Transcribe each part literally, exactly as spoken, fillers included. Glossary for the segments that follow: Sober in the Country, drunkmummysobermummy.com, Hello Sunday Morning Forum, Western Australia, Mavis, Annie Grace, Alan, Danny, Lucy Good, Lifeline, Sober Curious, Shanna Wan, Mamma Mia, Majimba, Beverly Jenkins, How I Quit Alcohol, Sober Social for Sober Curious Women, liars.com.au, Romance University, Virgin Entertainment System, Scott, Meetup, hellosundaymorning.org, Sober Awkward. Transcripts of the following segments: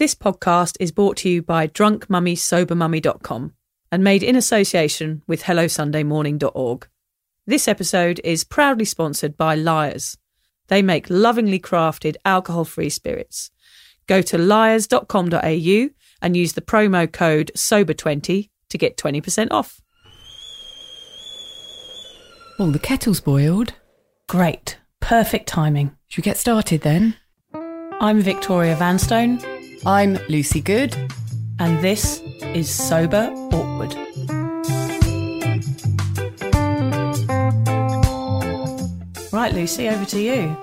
This podcast is brought to you by drunk mummy sober mummy dot com and made in association with hello sunday morning dot org. This episode is proudly sponsored by Liars. They make lovingly crafted alcohol-free spirits. Go to liars dot com dot a u and use the promo code sober twenty to get twenty percent off. Well, the kettle's boiled. Great. Perfect timing. Should we get started then? I'm Victoria Vanstone. I'm Lucy Good. And this is Sober Awkward. Right, Lucy, over to you.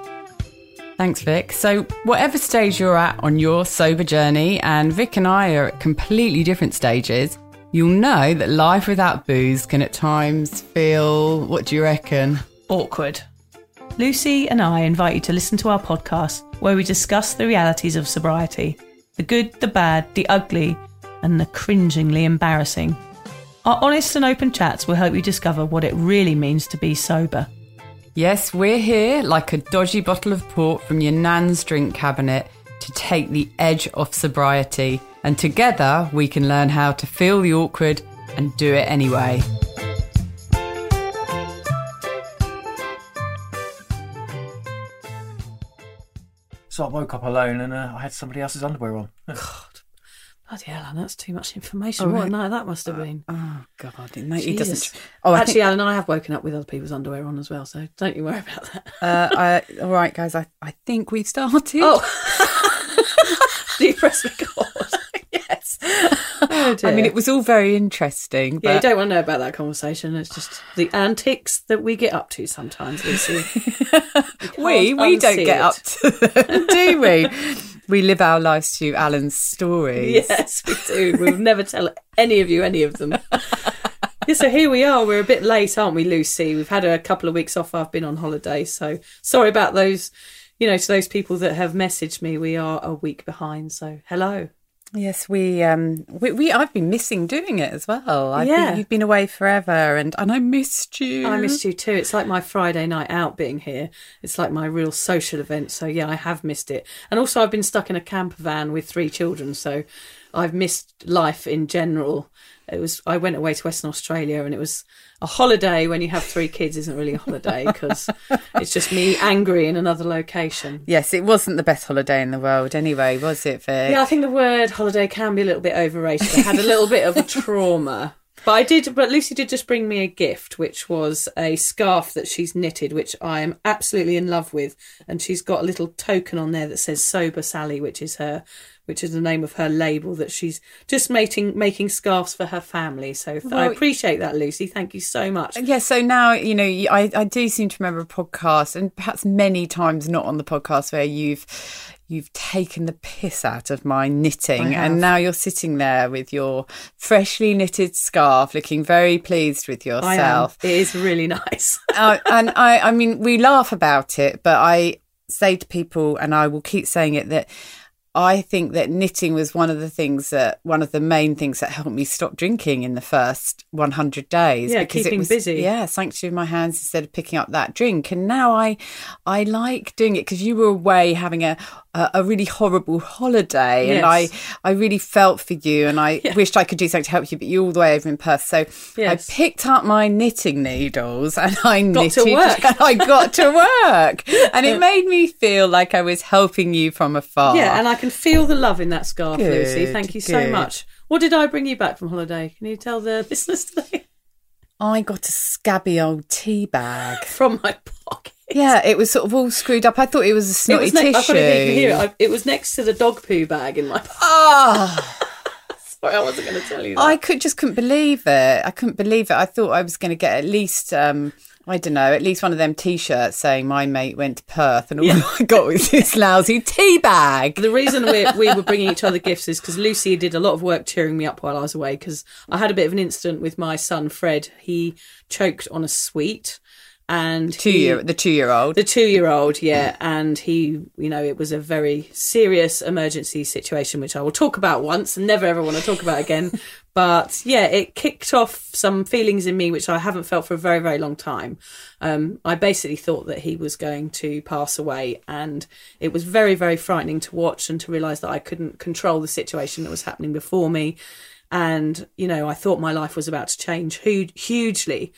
Thanks, Vic. So whatever stage you're at on your sober journey, and Vic and I are at completely different stages, you'll know that life without booze can at times feel, what do you reckon? Awkward. Lucy and I invite you to listen to our podcast where we discuss the realities of sobriety, the good, the bad, the ugly, and the cringingly embarrassing. Our honest and open chats will help you discover what it really means to be sober. Yes, we're here like a dodgy bottle of port from your nan's drink cabinet to take the edge off sobriety, and together we can learn how to feel the awkward and do it anyway. So I woke up alone and uh, I had somebody else's underwear on. God, bloody hell, Alan, that's too much information. Oh, what a night that must have been. Oh, God, I didn't know. He doesn't... Oh, Actually, think... Alan, I have woken up with other people's underwear on as well, so don't you worry about that. Uh, I, all right, guys, I, I think we've started. Oh. Do you press record? Yes. Oh, dear. I mean, it was all very interesting. But... Yeah, you don't want to know about that conversation. It's just the antics that we get up to sometimes, Lucy. we we don't get it. up to them, do we? We live our lives through Alan's stories. Yes, we do. We'll never tell any of you any of them. Yeah, so here we are. We're a bit late, aren't we, Lucy? We've had a couple of weeks off. I've been on holiday, so sorry about those. You know, to those people that have messaged me, we are a week behind. So hello. Yes, we, um, we, we, I've been missing doing it as well. I've yeah. Been, you've been away forever and, and I missed you. I missed you too. It's like my Friday night out being here. It's like my real social event. So yeah, I have missed it. And also I've been stuck in a camper van with three children. So I've missed life in general. It was, I went away to Western Australia and it was a holiday when you have three kids isn't really a holiday because it's just me angry in another location. Yes, it wasn't the best holiday in the world anyway, was it, Vic? Yeah, I think the word holiday can be a little bit overrated. I had a little bit of a trauma. But I did, but Lucy did just bring me a gift, which was a scarf that she's knitted, which I am absolutely in love with. And she's got a little token on there that says Sober Sally, which is her, which is the name of her label that she's just making making scarves for her family. So well, I appreciate that, Lucy. Thank you so much. Yeah, so now, you know, I, I do seem to remember a podcast and perhaps many times not on the podcast where you've... You've taken the piss out of my knitting and now you're sitting there with your freshly knitted scarf looking very pleased with yourself. I am. It is really nice. uh, and I, I mean, we laugh about it, but I say to people, and I will keep saying it, that I think that knitting was one of the things that, one of the main things that helped me stop drinking in the first one hundred days. Yeah, because keeping it was, busy. Yeah, sanctuary in my hands instead of picking up that drink. And now I I like doing it because you were away having a, a, a really horrible holiday. Yes. And I, I really felt for you and I yeah. wished I could do something to help you, but you're all the way over in Perth. So yes. I picked up my knitting needles and I got knitted to work. And I got to work. And it made me feel like I was helping you from afar. Yeah, and I can feel the love in that scarf, good, Lucy. Thank you good. so much. What did I bring you back from holiday? Can you tell the listeners today? I got a scabby old tea bag. From my pocket. Yeah, it was sort of all screwed up. I thought it was a snotty it was ne- tissue. I couldn't even hear it. I, it was next to the dog poo bag in my pocket. Oh. Sorry, I wasn't going to tell you that. I could, just couldn't believe it. I couldn't believe it. I thought I was going to get at least... Um, I don't know, at least one of them T-shirts saying my mate went to Perth and all yeah. I got was this lousy tea bag. The reason we we were bringing each other gifts is because Lucy did a lot of work cheering me up while I was away because I had a bit of an incident with my son, Fred. He choked on a sweet and two he, year the two-year-old the two-year-old yeah and he, you know, it was a very serious emergency situation, which I will talk about once and never ever want to talk about again. But yeah, it kicked off some feelings in me which I haven't felt for a very very long time. um I basically thought that he was going to pass away, and it was very very frightening to watch and to realize that I couldn't control the situation that was happening before me. And you know, I thought my life was about to change hugely.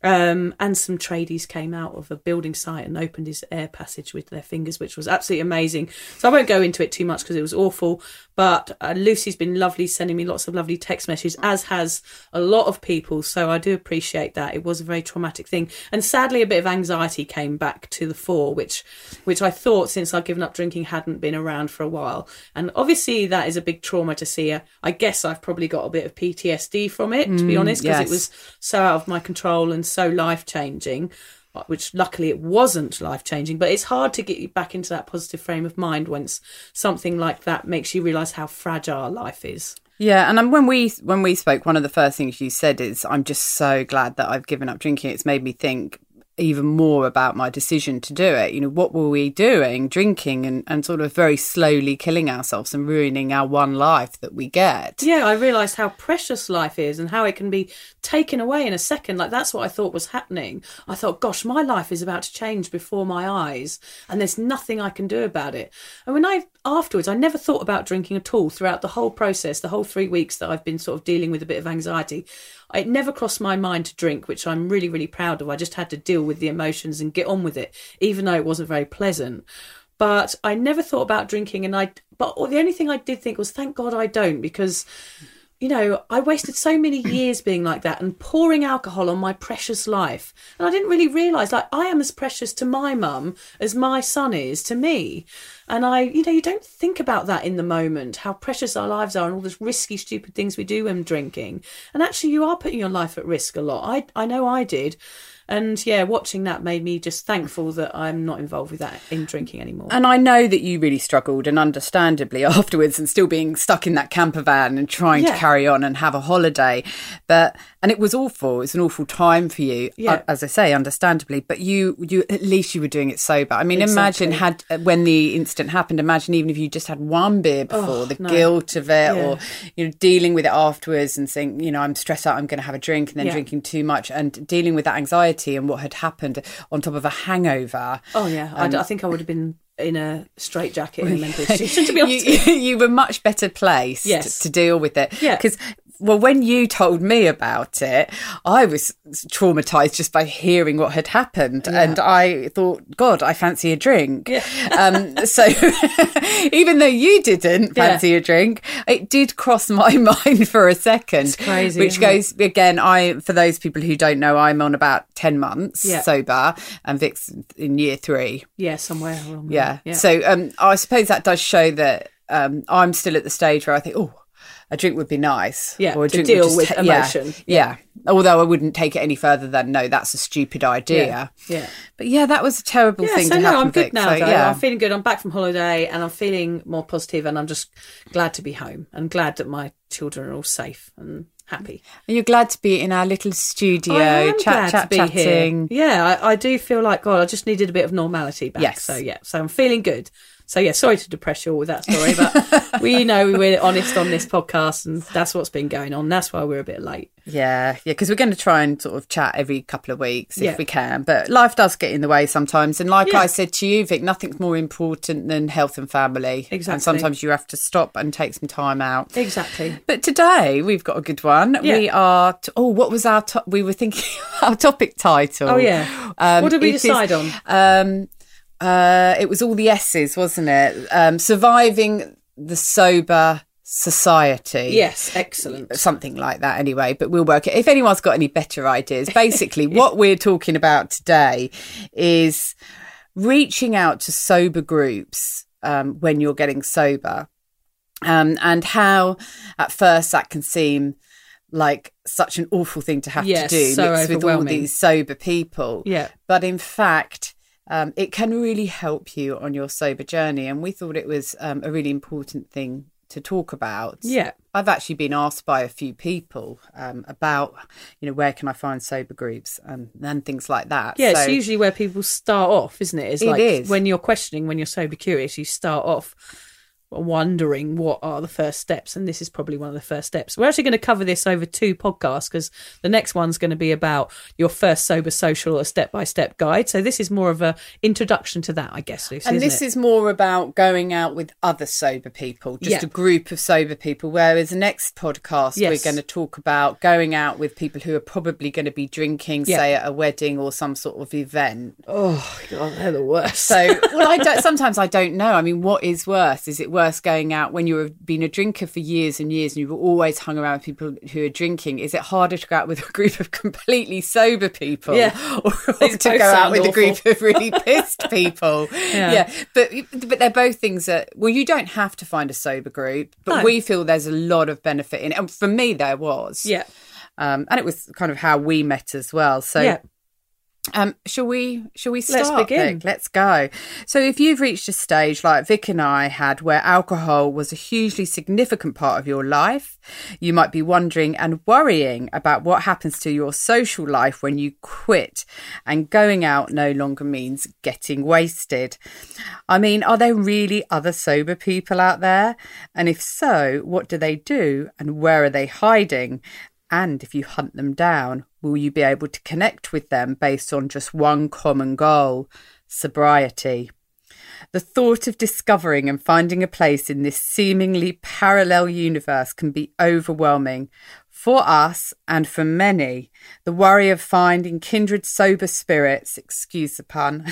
Um, and some tradies came out of a building site and opened his air passage with their fingers, which was absolutely amazing. So I won't go into it too much because it was awful. But uh, Lucy's been lovely, sending me lots of lovely text messages, as has a lot of people. So I do appreciate that. It was a very traumatic thing. And sadly, a bit of anxiety came back to the fore, which which I thought, since I'd given up drinking, hadn't been around for a while. And obviously, that is a big trauma to see. Uh, I guess I've probably got a bit of P T S D from it, to be mm, honest, because yes. it was so out of my control and so life-changing, which luckily it wasn't life-changing, but it's hard to get you back into that positive frame of mind once something like that makes you realise how fragile life is. Yeah, and when we when we spoke, one of the first things you said is, I'm just so glad that I've given up drinking. It's made me think even more about my decision to do it. You know, what were we doing, drinking and, and sort of very slowly killing ourselves and ruining our one life that we get? Yeah, I realised how precious life is and how it can be taken away in a second. Like, that's what I thought was happening. I thought, gosh, my life is about to change before my eyes and there's nothing I can do about it. And when I, afterwards, I never thought about drinking at all throughout the whole process, the whole three weeks that I've been sort of dealing with a bit of anxiety. It never crossed my mind to drink, which I'm really, really proud of. I just had to deal with the emotions and get on with it, even though it wasn't very pleasant. But I never thought about drinking. And I, but the only thing I did think was, thank God I don't, because, you know, I wasted so many years being like that and pouring alcohol on my precious life. And I didn't really realise, like, I am as precious to my mum as my son is to me. And I, you know, you don't think about that in the moment, how precious our lives are and all those risky, stupid things we do when drinking. And actually, you are putting your life at risk a lot. I I know I did. And yeah, watching that made me just thankful that I'm not involved with that in drinking anymore. And I know that you really struggled, and understandably afterwards, and still being stuck in that camper van and trying yeah. to carry on and have a holiday. But, and it was awful. It's an awful time for you, yeah. as I say, understandably. But you, you at least you were doing it sober. I mean, exactly. imagine had when the incident happened, imagine even if you just had one beer before, oh, the no. guilt of it, yeah. or, you know, dealing with it afterwards and saying, you know, I'm stressed out, I'm going to have a drink, and then yeah. drinking too much and dealing with that anxiety and what had happened on top of a hangover. Oh yeah, um, I, I think I would have been in a straitjacket in a mental institution, to be honest. You, you were much better placed yes. to deal with it. Yeah. Because, well, when you told me about it, I was traumatised just by hearing what had happened. Yeah. And I thought, God, I fancy a drink. Yeah. Um, so even though you didn't fancy yeah. a drink, it did cross my mind for a second. It's crazy. Which goes, it? again, I for those people who don't know, I'm on about ten months yeah. sober, and Vic's in year three. Yeah, somewhere along yeah. Yeah. yeah. So um, I suppose that does show that um, I'm still at the stage where I think, oh, a drink would be nice. Yeah, or a drink to deal with ta- emotion. Yeah, yeah, although I wouldn't take it any further than, no, that's a stupid idea. Yeah, yeah. But, yeah, that was a terrible yeah, thing so to no, happen, I'm good Vic, now, so, though. Yeah. I'm feeling good. I'm back from holiday and I'm feeling more positive, and I'm just glad to be home and glad that my children are all safe and happy. And you're glad to be in our little studio, I am chat, glad chat, to be chatting. Here. Yeah, I, I do feel like, God, I just needed a bit of normality back. Yes. So, yeah, so I'm feeling good. So, yeah, sorry to depress you all with that story, but we know we were honest on this podcast, and that's what's been going on. That's why we're a bit late. Yeah, yeah, because we're going to try and sort of chat every couple of weeks if yeah. we can. But life does get in the way sometimes. And like yeah. I said to you, Vic, nothing's more important than health and family. Exactly. And sometimes you have to stop and take some time out. Exactly. But today we've got a good one. Yeah. We are, t- oh, what was our, to- we were thinking our topic title. Oh, yeah. Um, what did we decide is, on? Um Uh, it was all the S's, wasn't it? Um, surviving the sober society. Yes, excellent. Something like that anyway, but we'll work it. If anyone's got any better ideas, basically yeah. what we're talking about today is reaching out to sober groups um, when you're getting sober, um, and how at first that can seem like such an awful thing to have yes, to do so mixed with all these sober people. Yeah. But in fact, Um, it can really help you on your sober journey. And we thought it was um, a really important thing to talk about. Yeah. I've actually been asked by a few people um, about, you know, where can I find sober groups and, and things like that. Yeah, so it's usually where people start off, isn't it? It's it like is. When you're questioning, when you're sober curious, you start off wondering what are the first steps, and this is probably one of the first steps. We're actually going to cover this over two podcasts because the next one's going to be about your first Sober Social, a step-by-step guide. So this is more of an introduction to that, I guess, Lucy, and this it? is more about going out with other sober people, just yeah. a group of sober people, whereas the next podcast yes. we're going to talk about going out with people who are probably going to be drinking, yeah. say at a wedding or some sort of event. Oh God, they're the worst. So well, I don't, sometimes I don't know. I mean, what is worse? Is it worse worse going out when you've been a drinker for years and years and you've always hung around with people who are drinking? Is it harder to go out with a group of completely sober people yeah. or to go out with awful. a group of really pissed people? yeah. yeah. But but they're both things that, well, you don't have to find a sober group, but no. we feel there's a lot of benefit in it. And for me, there was. Yeah. Um, and it was kind of how we met as well. So. Yeah. Um, shall we shall we start? Let's begin. Nick? Let's go. So if you've reached a stage like Vic and I had where alcohol was a hugely significant part of your life, you might be wondering and worrying about what happens to your social life when you quit and going out no longer means getting wasted. I mean, are there really other sober people out there? And if so, what do they do and where are they hiding? And if you hunt them down, will you be able to connect with them based on just one common goal, sobriety? The thought of discovering and finding a place in this seemingly parallel universe can be overwhelming for us and for many. The worry of finding kindred sober spirits, excuse the pun,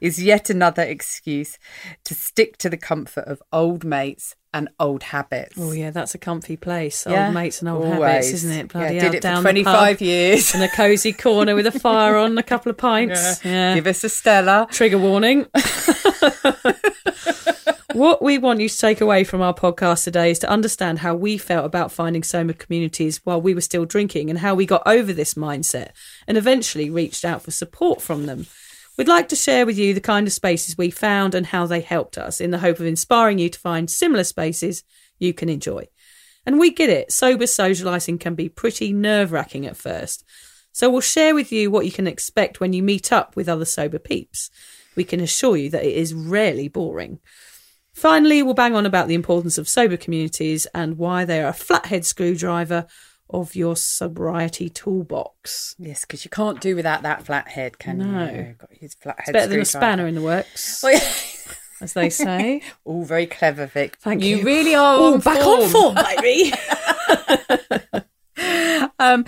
is yet another excuse to stick to the comfort of old mates and old habits. Oh yeah, that's a comfy place. Yeah. Old mates and old Always. habits, isn't it? Bloody yeah, did it down for twenty-five years in a cosy corner with a fire on, a couple of pints. Yeah. Yeah. Give us a Stella. Trigger warning. What we want you to take away from our podcast today is to understand how we felt about finding sober communities while we were still drinking and how we got over this mindset and eventually reached out for support from them. We'd like to share with you the kind of spaces we found and how they helped us in the hope of inspiring you to find similar spaces you can enjoy. And we get it, sober socialising can be pretty nerve-wracking at first. So we'll share with you what you can expect when you meet up with other sober peeps. We can assure you that it is rarely boring. Finally, we'll bang on about the importance of sober communities and why they are a flathead screwdriver of your sobriety toolbox. Yes, because you can't do without that flathead, can no. you? No. It's better than a spanner in the works, well, yeah. as they say. All very clever, Vic. Thank you. You really are Ooh, on back form. on form, baby. um,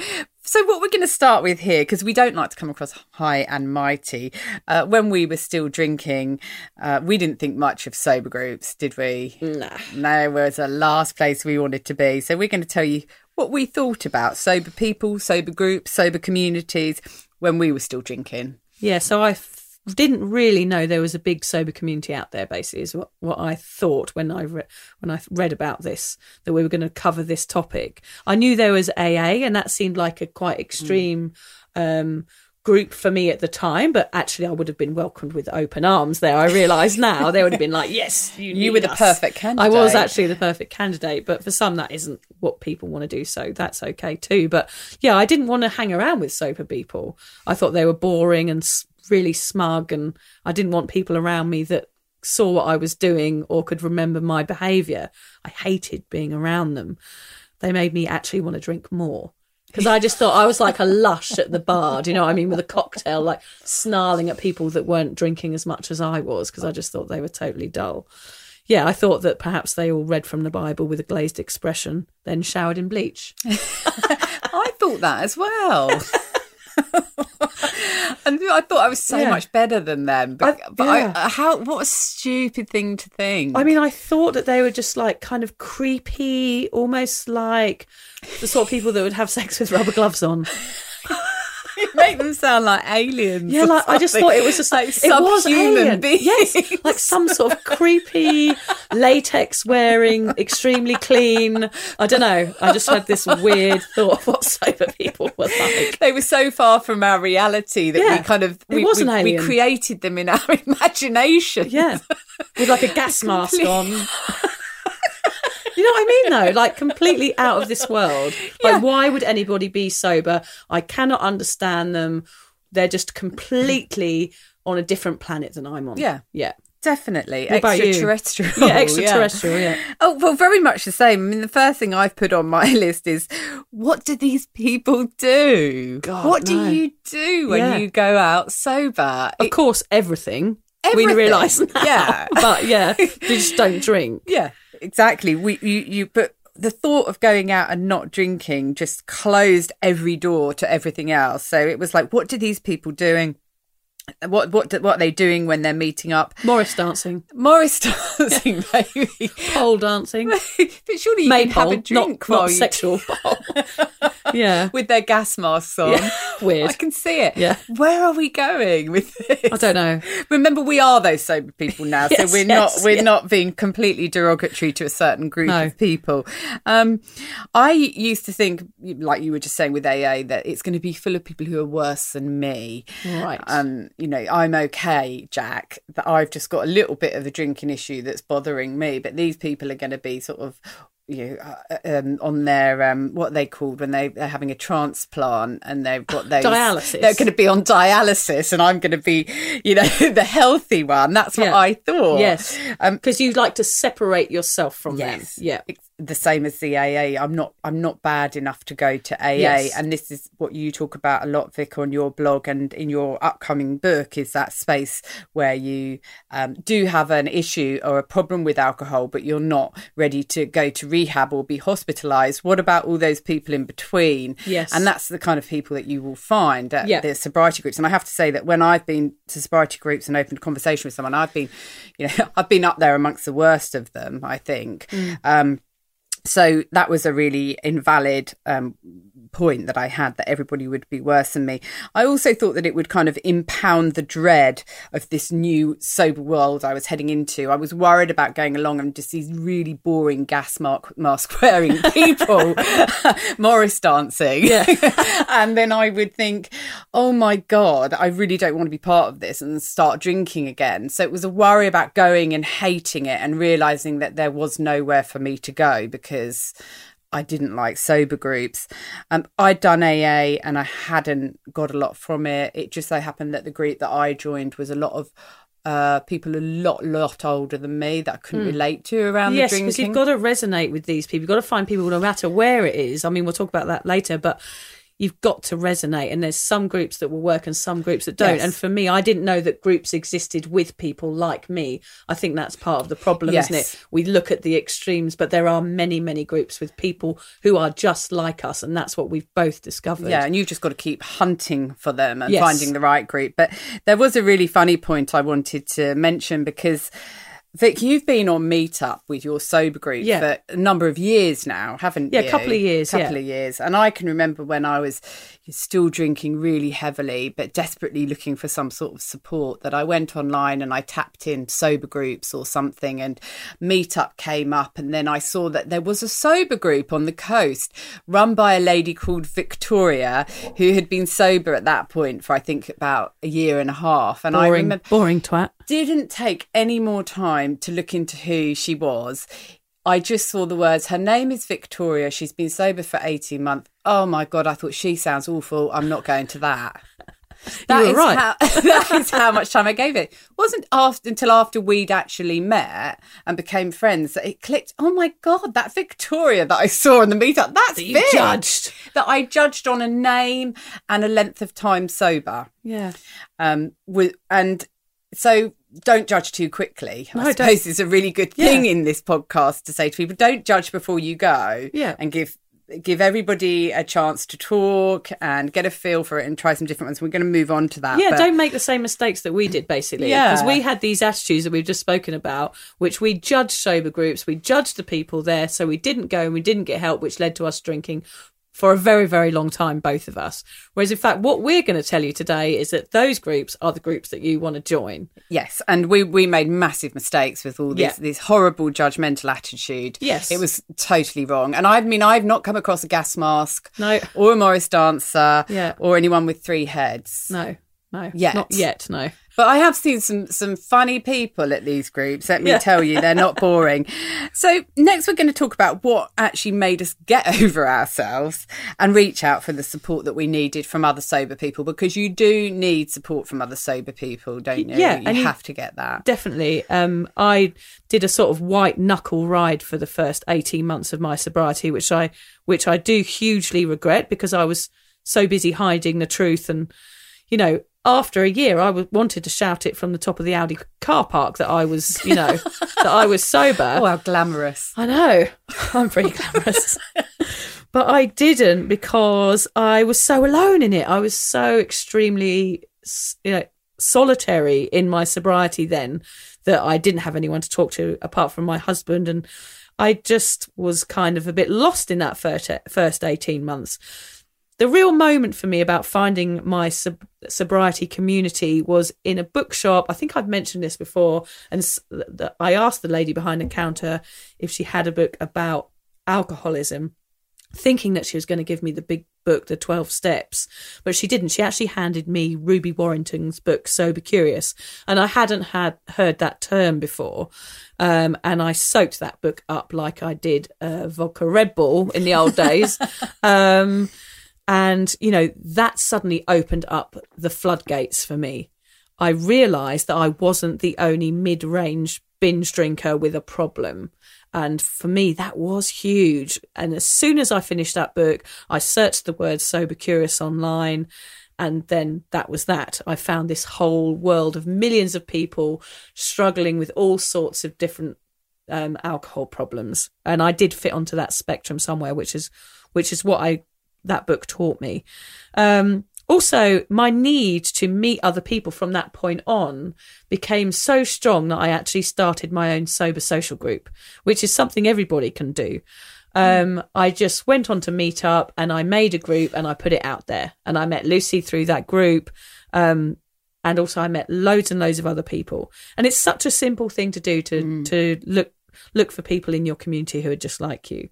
so what we're going to start with here, because we don't like to come across high and mighty, uh, when we were still drinking, uh, we didn't think much of sober groups, did we? No. No, whereas the last place we wanted to be. So we're going to tell you what we thought about sober people, sober groups, sober communities when we were still drinking. Yeah, so I f- didn't really know there was a big sober community out there, basically, is what, what I thought when I, re- when I read about this, that we were going to cover this topic. I knew there was A A, and that seemed like a quite extreme mm. um group for me at the time, but actually I would have been welcomed with open arms there. I realise now they would have been like, yes, you, you were us. the perfect candidate. I was actually the perfect candidate, but for some that isn't what people want to do, so that's okay too. But yeah, I didn't want to hang around with sober people. I thought they were boring and really smug, and I didn't want people around me that saw what I was doing or could remember my behaviour. I hated being around them. They made me actually want to drink more. Because I just thought I was like a lush at the bar, do you know what I mean, with a cocktail, like snarling at people that weren't drinking as much as I was, because I just thought they were totally dull. Yeah, I thought that perhaps they all read from the Bible with a glazed expression, then showered in bleach. I thought that as well. And I thought I was so yeah. much better than them. But, I, but yeah. I, how? What a stupid thing to think. I mean, I thought that they were just like kind of creepy, almost like the sort of people that would have sex with rubber gloves on. You make them sound like aliens. Yeah, like I just thought it was just like, like subhuman beings. Yes, like some sort of creepy latex wearing, extremely clean. I don't know. I just had this weird thought of what sober people were like. They were so far from our reality that yeah, we kind of we, it was an we, alien. we created them in our imagination. Yeah, with like a gas mask on. You know what I mean, though? Like, completely out of this world. Yeah. Like, why would anybody be sober? I cannot understand them. They're just completely on a different planet than I'm on. Yeah. Yeah. Definitely. What extraterrestrial. About you? Yeah, extraterrestrial, yeah. yeah. Oh, well, very much the same. I mean, the first thing I've put on my list is, what do these people do? God, what no. do you do when yeah. you go out sober? Of it, course, everything. everything. We realise now. Yeah. But, yeah, we just don't drink. Yeah, exactly. We you, you But the thought of going out and not drinking just closed every door to everything else. So it was like, what do these people doing? What what what are they doing when they're meeting up? Morris dancing, Morris dancing, yeah. Maybe pole dancing. But surely you Maypole, can have a drink, not, while not you... sexual pole. Yeah, with their gas masks on. Yeah. Weird. I can see it. Yeah, where are we going with this? I don't know. Remember, we are those sober people now, yes, so we're yes, not we're yes. not being completely derogatory to a certain group no. of people. Um, I used to think, like you were just saying with A A, that it's going to be full of people who are worse than me. Right. Um. You know, I'm okay, Jack, that I've just got a little bit of a drinking issue that's bothering me. But these people are going to be sort of, you know, uh, um, on their, um, what are they called when they, they're having a transplant and they've got those. Dialysis. They're going to be on dialysis and I'm going to be, you know, the healthy one. That's what yeah. I thought. Yes. Because um, you like to separate yourself from yes. them. Yeah. Exactly. The same as the A A. I'm not I'm not bad enough to go to A A. Yes. And this is what you talk about a lot, Vic, on your blog and in your upcoming book, is that space where you um, do have an issue or a problem with alcohol, but you're not ready to go to rehab or be hospitalised. What about all those people in between? Yes. And that's the kind of people that you will find at yeah. the sobriety groups. And I have to say that when I've been to sobriety groups and opened a conversation with someone, I've been, you know, I've been up there amongst the worst of them, I think. Mm. Um So that was a really invalid um, point that I had, that everybody would be worse than me. I also thought that it would kind of impound the dread of this new sober world I was heading into. I was worried about going along and just these really boring gas mask wearing people, Morris dancing. Yeah. And then I would think, oh, my God, I really don't want to be part of this, and start drinking again. So it was a worry about going and hating it and realising that there was nowhere for me to go because because I didn't like sober groups. Um, I'd done A A and I hadn't got a lot from it. It just so happened that the group that I joined was a lot of uh, people a lot, lot older than me that I couldn't mm. relate to around yes, the drinking. Yes, because you've got to resonate with these people. You've got to find people no matter where it is. I mean, we'll talk about that later, but you've got to resonate. And there's some groups that will work and some groups that don't. Yes. And for me, I didn't know that groups existed with people like me. I think that's part of the problem, yes. isn't it? We look at the extremes, but there are many, many groups with people who are just like us. And that's what we've both discovered. Yeah, and you've just got to keep hunting for them and yes. finding the right group. But there was a really funny point I wanted to mention, because Vic, you've been on Meetup with your sober group yeah. for a number of years now, haven't yeah, you? Yeah, a couple of years. A couple yeah. of years. And I can remember when I was still drinking really heavily but desperately looking for some sort of support, that I went online and I tapped in sober groups or something, and Meetup came up, and then I saw that there was a sober group on the coast run by a lady called Victoria, who had been sober at that point for I think about a year and a half. And boring, I remember boring twat. Didn't take any more time to look into who she was. I just saw the words, her name is Victoria, she's been sober for eighteen months. Oh, my God, I thought, she sounds awful, I'm not going to that. That you were is right. How, that is how much time I gave it. It wasn't after, until after we'd actually met and became friends, that it clicked, oh, my God, that Victoria that I saw in the Meetup, that's that you big, judged. That I judged on a name and a length of time sober. Yeah. Um. With, and so... Don't judge too quickly. No, I suppose don't. It's a really good thing yeah. in this podcast to say to people, don't judge before you go, yeah. and give give everybody a chance to talk and get a feel for it and try some different ones. We're going to move on to that. Yeah, but... don't make the same mistakes that we did, basically. Yeah. Because we had these attitudes that we've just spoken about, which we judged sober groups, we judged the people there, so we didn't go and we didn't get help, which led to us drinking for a very, very long time, both of us. Whereas, in fact, what we're going to tell you today is that those groups are the groups that you want to join. Yes, and we, we made massive mistakes with all this, yeah. this horrible judgmental attitude. Yes. It was totally wrong. And I mean, I've not come across a gas mask no. or a Morris dancer yeah. or anyone with three heads. No. no. Yet. Not yet, no. But I have seen some some funny people at these groups. Let me yeah. tell you, they're not boring. So next we're going to talk about what actually made us get over ourselves and reach out for the support that we needed from other sober people, because you do need support from other sober people, don't you? Yeah. You and have you, to get that. Definitely. Um, I did a sort of white knuckle ride for the first eighteen months of my sobriety, which I which I do hugely regret, because I was so busy hiding the truth. And, you know, after a year, I w- wanted to shout it from the top of the Audi car park that I was, you know, that I was sober. Oh, how glamorous. I know. I'm pretty glamorous. But I didn't, because I was so alone in it. I was so extremely, you know, solitary in my sobriety then, that I didn't have anyone to talk to apart from my husband. And I just was kind of a bit lost in that first eighteen months. The real moment for me about finding my sob- sobriety community was in a bookshop. I think I've mentioned this before. And th- I asked the lady behind the counter if she had a book about alcoholism, thinking that she was going to give me the big book, the twelve steps, but she didn't. She actually handed me Ruby Warrington's book, Sober Curious. And I hadn't had heard that term before. Um, and I soaked that book up like I did uh, vodka Red Bull in the old days. Um And, you know, that suddenly opened up the floodgates for me. I realised that I wasn't the only mid-range binge drinker with a problem. And for me, that was huge. And as soon as I finished that book, I searched the word Sober Curious online. And then that was that. I found this whole world of millions of people struggling with all sorts of different um, alcohol problems. And I did fit onto that spectrum somewhere, which is which is what I... that book taught me. Um, also, my need to meet other people from that point on became so strong that I actually started my own sober social group, which is something everybody can do. Um, I just went on to Meetup and I made a group and I put it out there. And I met Lucy through that group. Um, and also I met loads and loads of other people. And it's such a simple thing to do, to mm. to look Look for people in your community who are just like you.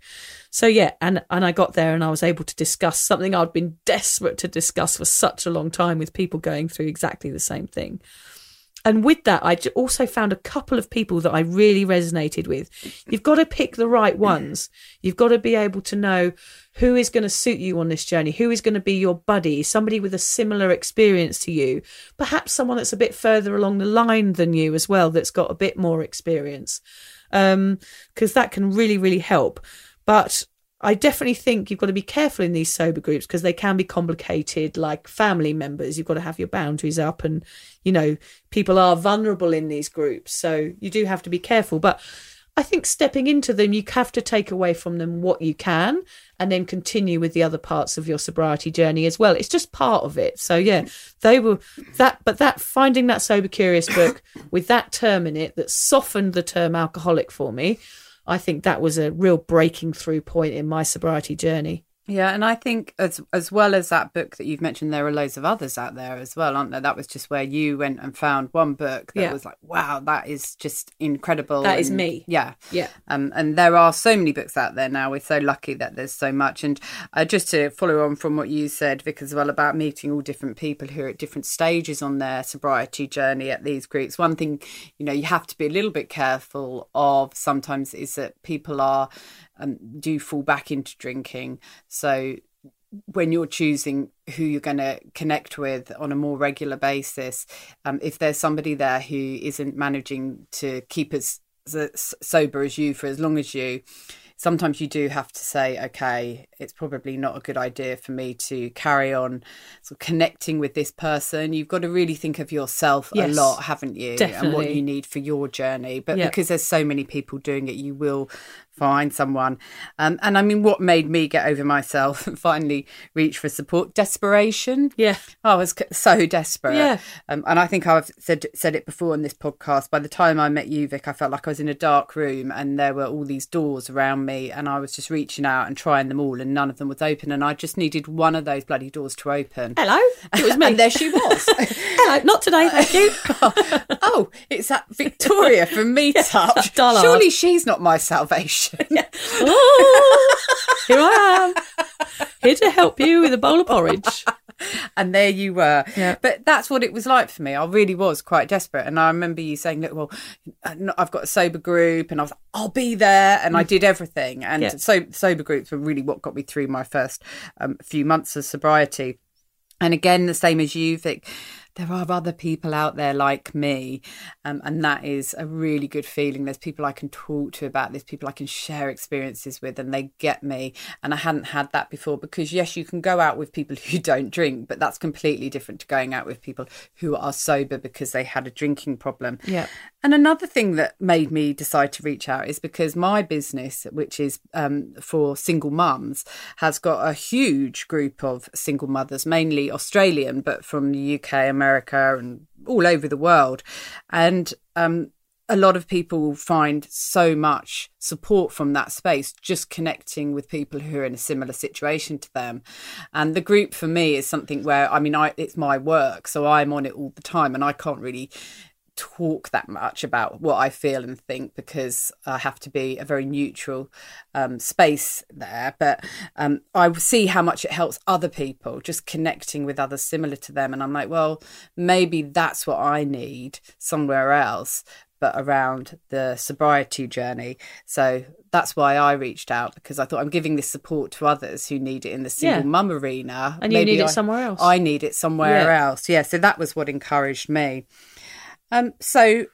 So, yeah, and, and I got there and I was able to discuss something I'd been desperate to discuss for such a long time with people going through exactly the same thing. And with that, I also found a couple of people that I really resonated with. You've got to pick the right ones. You've got to be able to know who is going to suit you on this journey, who is going to be your buddy, somebody with a similar experience to you, perhaps someone that's a bit further along the line than you as well, that's got a bit more experience. Um, because that can really, really help. But I definitely think you've got to be careful in these sober groups, because they can be complicated, like family members. You've got to have your boundaries up, and, you know, people are vulnerable in these groups. So you do have to be careful. But I think stepping into them, you have to take away from them what you can, and then continue with the other parts of your sobriety journey as well. It's just part of it. So, yeah, they were that. But that finding that Sober Curious book with that term in it that softened the term alcoholic for me, I think that was a real breaking through point in my sobriety journey. Yeah, and I think as as well as that book that you've mentioned, there are loads of others out there as well, aren't there? That was just where you went and found one book that yeah. was like, wow, that is just incredible. That and, is me. Yeah. Yeah. Um, and there are so many books out there now. We're so lucky that there's so much. And uh, just to follow on from what you said, Vic, as well, about meeting all different people who are at different stages on their sobriety journey at these groups, one thing, you know, you have to be a little bit careful of sometimes is that people are um, do fall back into drinking. So when you're choosing who you're going to connect with on a more regular basis, um, if there's somebody there who isn't managing to keep as, as sober as you for as long as you, sometimes you do have to say, okay, it's probably not a good idea for me to carry on sort of connecting with this person. You've got to really think of yourself yes, a lot, haven't you? Definitely. And what you need for your journey. But yep. because there's so many people doing it, you will find someone. Um, and I mean, what made me get over myself and finally reach for support? Desperation. Yeah. I was so desperate. Yeah. Um, and I think I've said said it before on this podcast. By the time I met you, Vic, I felt like I was in a dark room and there were all these doors around me and I was just reaching out and trying them all and none of them was open. And I just needed one of those bloody doors to open. Hello. It was me. And there she was. Hello. Not today, thank you. oh, oh, it's that Victoria from Meetup. Yeah, surely she's not my salvation. Yeah. Oh, here I am, here to help you with a bowl of porridge. and there you were. Yeah. But that's what it was like for me. I really was quite desperate. And I remember you saying, look, well, I've got a sober group, and I was like, I'll be there. And I did everything. And yeah. so sober groups were really what got me through my first um, few months of sobriety. And again, the same as you, Vic, there are other people out there like me. Um, and that is a really good feeling. There's people I can talk to about this, people I can share experiences with, and they get me. And I hadn't had that before, because yes, you can go out with people who don't drink, but that's completely different to going out with people who are sober because they had a drinking problem. Yeah. And another thing that made me decide to reach out is because my business, which is um, for single mums, has got a huge group of single mothers, mainly Australian, but from the U K, America, America and all over the world. And um, a lot of people find so much support from that space, just connecting with people who are in a similar situation to them. And the group for me is something where, I mean, I, it's my work, so I'm on it all the time, and I can't really talk that much about what I feel and think, because I have to be a very neutral um, space there. But um, I see how much it helps other people, just connecting with others similar to them. And I'm like, well, maybe that's what I need somewhere else, but around the sobriety journey. So that's why I reached out, because I thought, I'm giving this support to others who need it in the single yeah. mum arena. And maybe you need I, it somewhere else. I need it somewhere yeah. else. Yeah. So that was what encouraged me. Um, so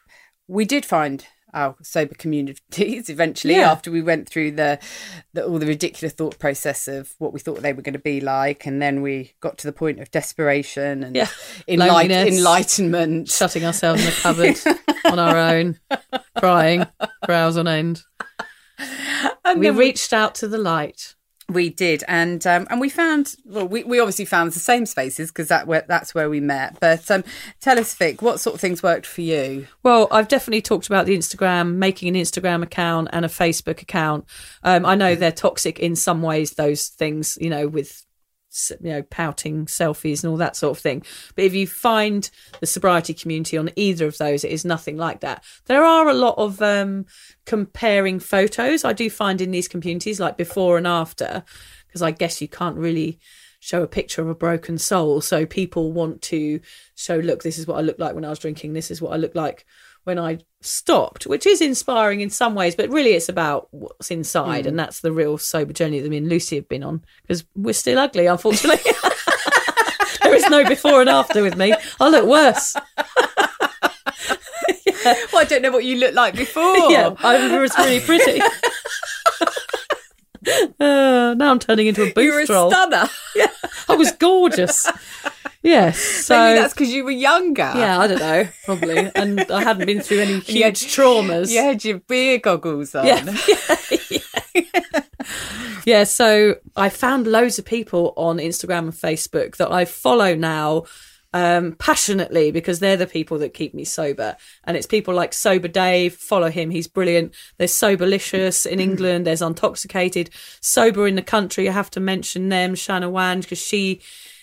we did find our sober communities eventually yeah. after we went through the, the all the ridiculous thought process of what we thought they were going to be like. And then we got to the point of desperation and yeah. enlight- enlightenment. Shutting ourselves in the cupboard on our own, crying, for hours on end. And we reached we- out to the light. We did, and um, and we found, well, we, we obviously found the same spaces, because that where, that's where we met. But um, tell us, Vic, what sort of things worked for you? Well, I've definitely talked about the Instagram, making an Instagram account and a Facebook account. Um, I know they're toxic in some ways, those things, you know, with you know pouting selfies and all that sort of thing. But if you find the sobriety community on either of those, it is nothing like that. There are a lot of um, comparing photos, I do find, in these communities, like before and after, because I guess you can't really show a picture of a broken soul, so people want to show, look, this is what I looked like when I was drinking, this is what I looked like when I stopped, which is inspiring in some ways, but really it's about what's inside. Mm. And that's the real sober journey that me and Lucy have been on, because we're still ugly, unfortunately. There is no before and after with me. I look worse. Yeah. Well, I don't know what you looked like before. Yeah, I was really pretty. Uh, now I'm turning into a booth troll. You were a stunner. Yeah, I was gorgeous. Yes, so maybe that's because you were younger. Yeah, I don't know, probably, and I hadn't been through any huge you had, traumas. You had your beer goggles on. Yeah, yeah, yeah. Yeah. So I found loads of people on Instagram and Facebook that I follow now um, passionately, because they're the people that keep me sober. And it's people like Sober Dave. Follow him; he's brilliant. There's Soberlicious in England. There's Intoxicated, Sober in the Country. I have to mention them, Shanna Wan, because she.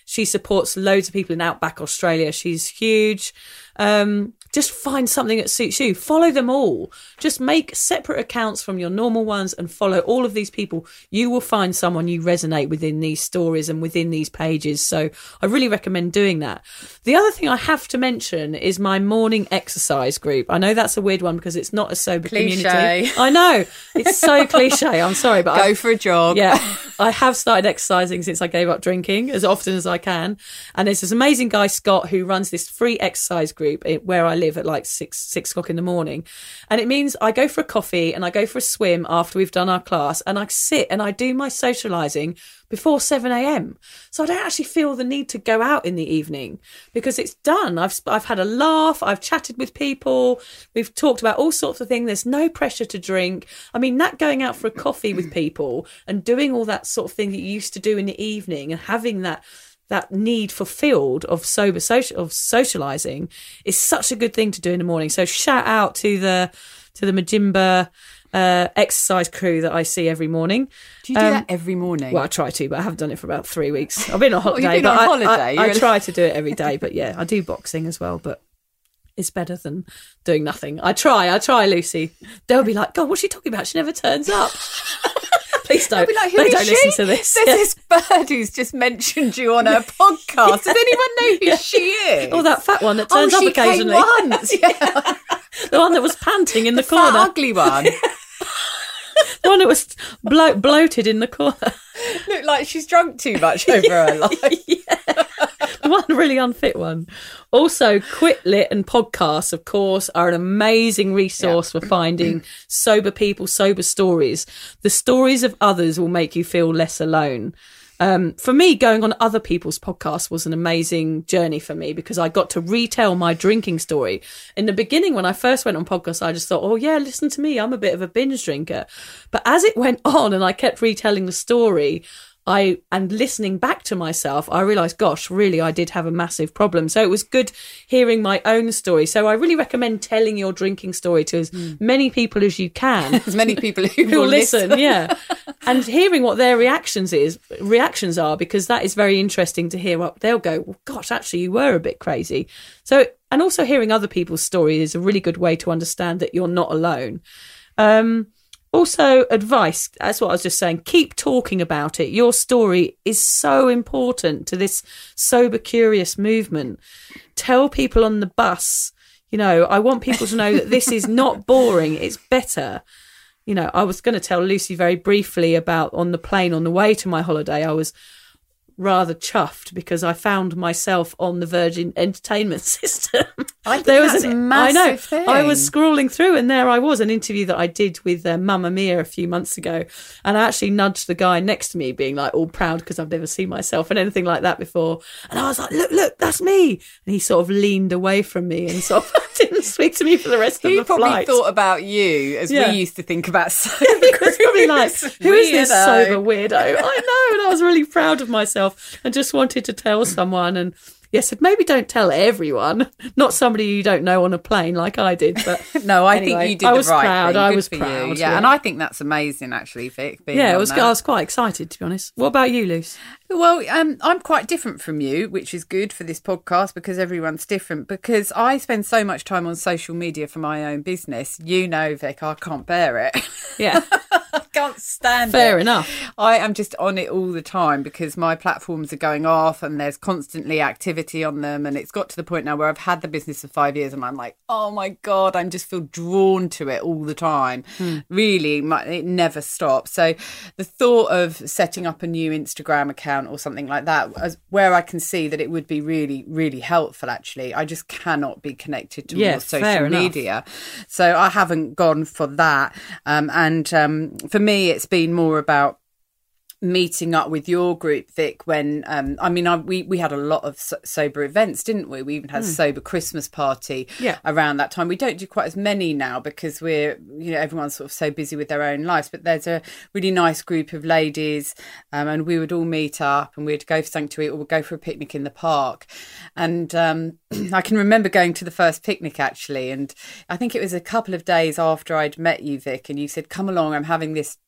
She supports loads of people in Outback Australia. She's huge. Um, just find something that suits you. Follow them all. Just make separate accounts from your normal ones and follow all of these people. You will find someone you resonate within these stories and within these pages. So I really recommend doing that. The other thing I have to mention is my morning exercise group. I know that's a weird one because it's not a sober cliche. community. I know. It's so cliche. I'm sorry, but Go I, for a jog. Yeah. I have started exercising since I gave up drinking, as often as I I can. And there's this amazing guy, Scott, who runs this free exercise group where I live at like six six o'clock in the morning. And it means I go for a coffee and I go for a swim after we've done our class, and I sit and I do my socializing before seven a.m. So I don't actually feel the need to go out in the evening because it's done. I've I've had a laugh. I've chatted with people. We've talked about all sorts of things. There's no pressure to drink. I mean, that going out for a coffee with people and doing all that sort of thing that you used to do in the evening and having that that need fulfilled of sober social of socializing is such a good thing to do in the morning. So shout out to the to the Majimba uh, exercise crew that I see every morning. Do you do um, that every morning? Well, I try to, but I haven't done it for about three weeks. I've been on holiday. Well, you've been on holiday. I, I, I try to do it every day, but yeah, I do boxing as well, but it's better than doing nothing. I try, I try, Lucy. They'll be like, God, what's she talking about? She never turns up. please don't. I'll be like, who they is don't she? Listen to this. There's yeah. this bird who's just mentioned you on her podcast. Does anyone know who yeah. she is? Or that fat one that turns oh, up occasionally. Came once. Yeah. The one that was panting in the, the corner. The ugly one. The one that was blo- bloated in the corner. Looked like she's drunk too much over yeah. her life. Yeah. One really unfit one. Also, Quit Lit and podcasts, of course, are an amazing resource yeah. for finding sober people, sober stories. The stories of others will make you feel less alone. Um, for me, going on other people's podcasts was an amazing journey for me because I got to retell my drinking story. In the beginning, when I first went on podcasts, I just thought, oh, yeah, listen to me. I'm a bit of a binge drinker. But as it went on and I kept retelling the story, I and listening back to myself, I realised, gosh, really, I did have a massive problem. So it was good hearing my own story. So I really recommend telling your drinking story to as mm. many people as you can. As many people who, who will listen. listen. Yeah. And hearing what their reactions is reactions are, because that is very interesting to hear what they'll go, well, gosh, actually, you were a bit crazy. So, and also hearing other people's story is a really good way to understand that you're not alone. Um Also, advice, that's what I was just saying, keep talking about it. Your story is so important to this Sober Curious movement. Tell people on the bus, you know, I want people to know that this is not boring, it's better. You know, I was going to tell Lucy very briefly about on the plane on the way to my holiday, I was rather chuffed because I found myself on the Virgin Entertainment System. I think there was that's an, a massive I know, thing. I was scrolling through and there I was, an interview that I did with uh, Mamma Mia a few months ago, and I actually nudged the guy next to me being like all proud because I've never seen myself and anything like that before, and I was like, look, look, that's me, and he sort of leaned away from me and sort of didn't speak to me for the rest of the flight. He probably thought about you as yeah. we used to think about sober. Yeah, he was probably like, who is this sober weirdo? I know, and I was really proud of myself and just wanted to tell someone. And yes, maybe don't tell everyone, not somebody you don't know on a plane like I did, but no, I anyway, think you did I was the right proud thing. I Good was proud you. Yeah, yeah, and I think that's amazing actually, Vic, being yeah it was, I was quite excited, to be honest. What about you, Luce? Well, um, I'm quite different from you, which is good for this podcast because everyone's different, because I spend so much time on social media for my own business. You know, Vic, I can't bear it. Yeah. I can't stand Fair it. Fair enough. I am just on it all the time because my platforms are going off and there's constantly activity on them, and it's got to the point now where I've had the business for five years and I'm like, oh, my God, I just feel drawn to it all the time. Hmm. Really, my, it never stops. So the thought of setting up a new Instagram account or something like that, as where I can see that it would be really, really helpful, actually. I just cannot be connected to yeah, more social media. So I haven't gone for that. Um, and um, for me, it's been more about meeting up with your group, Vic, when um I mean I, we we had a lot of so- sober events, didn't we we even had mm. a sober Christmas party yeah. around that time. We don't do quite as many now because we're, you know, everyone's sort of so busy with their own lives, but there's a really nice group of ladies, um, and we would all meet up and we'd go for something to eat, or we'd go for a picnic in the park. And um I can remember going to the first picnic actually, and I think it was a couple of days after I'd met you, Vic, and you said, come along, I'm having this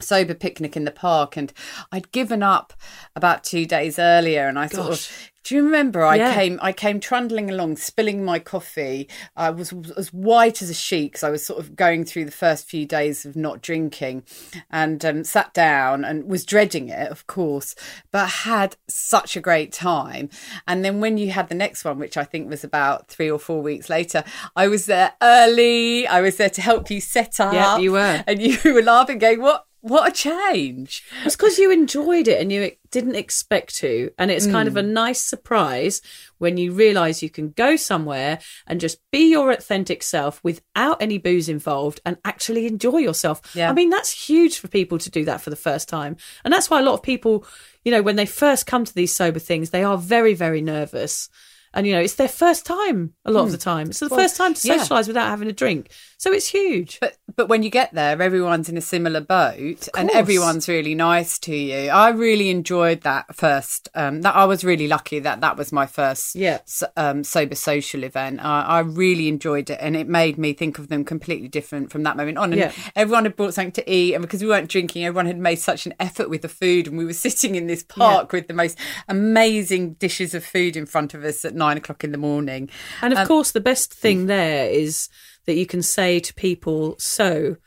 sober picnic in the park. And I'd given up about two days earlier, and I Gosh. sort of do you remember I yeah. came I came trundling along, spilling my coffee. I was as white as a sheet because I was sort of going through the first few days of not drinking, and um, sat down and was dreading it, of course, but had such a great time. And then when you had the next one, which I think was about three or four weeks later, I was there early. I was there to help you set up. Yeah, you were. And you were laughing, going, what? What a change. It's because you enjoyed it and you didn't expect to. And it's mm. kind of a nice surprise when you realise you can go somewhere and just be your authentic self without any booze involved and actually enjoy yourself. Yeah. I mean, that's huge for people to do that for the first time. And that's why a lot of people, you know, when they first come to these sober things, they are very, very nervous. And, you know, it's their first time a lot mm. of the time. It's the well, first time to socialise yeah. without having a drink. So it's huge. But but when you get there, everyone's in a similar boat and everyone's really nice to you. I really enjoyed that first. Um, that I was really lucky that that was my first yeah. so, um, sober social event. I, I really enjoyed it, and it made me think of them completely different from that moment on. And yeah. everyone had brought something to eat, and because we weren't drinking, everyone had made such an effort with the food, and we were sitting in this park yeah. with the most amazing dishes of food in front of us at nine o'clock in the morning. And, of um, course, the best thing there is that you can say to people, so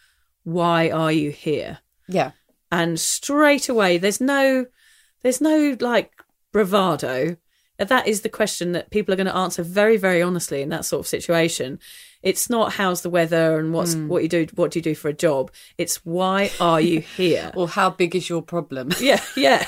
why are you here? Yeah. and straight away there's no there's no like bravado. That is the question that people are going to answer very, very honestly in that sort of situation. It's not how's the weather and what's mm. what you do, what do you do for a job. It's why are you here? Or how big is your problem? Yeah, yeah.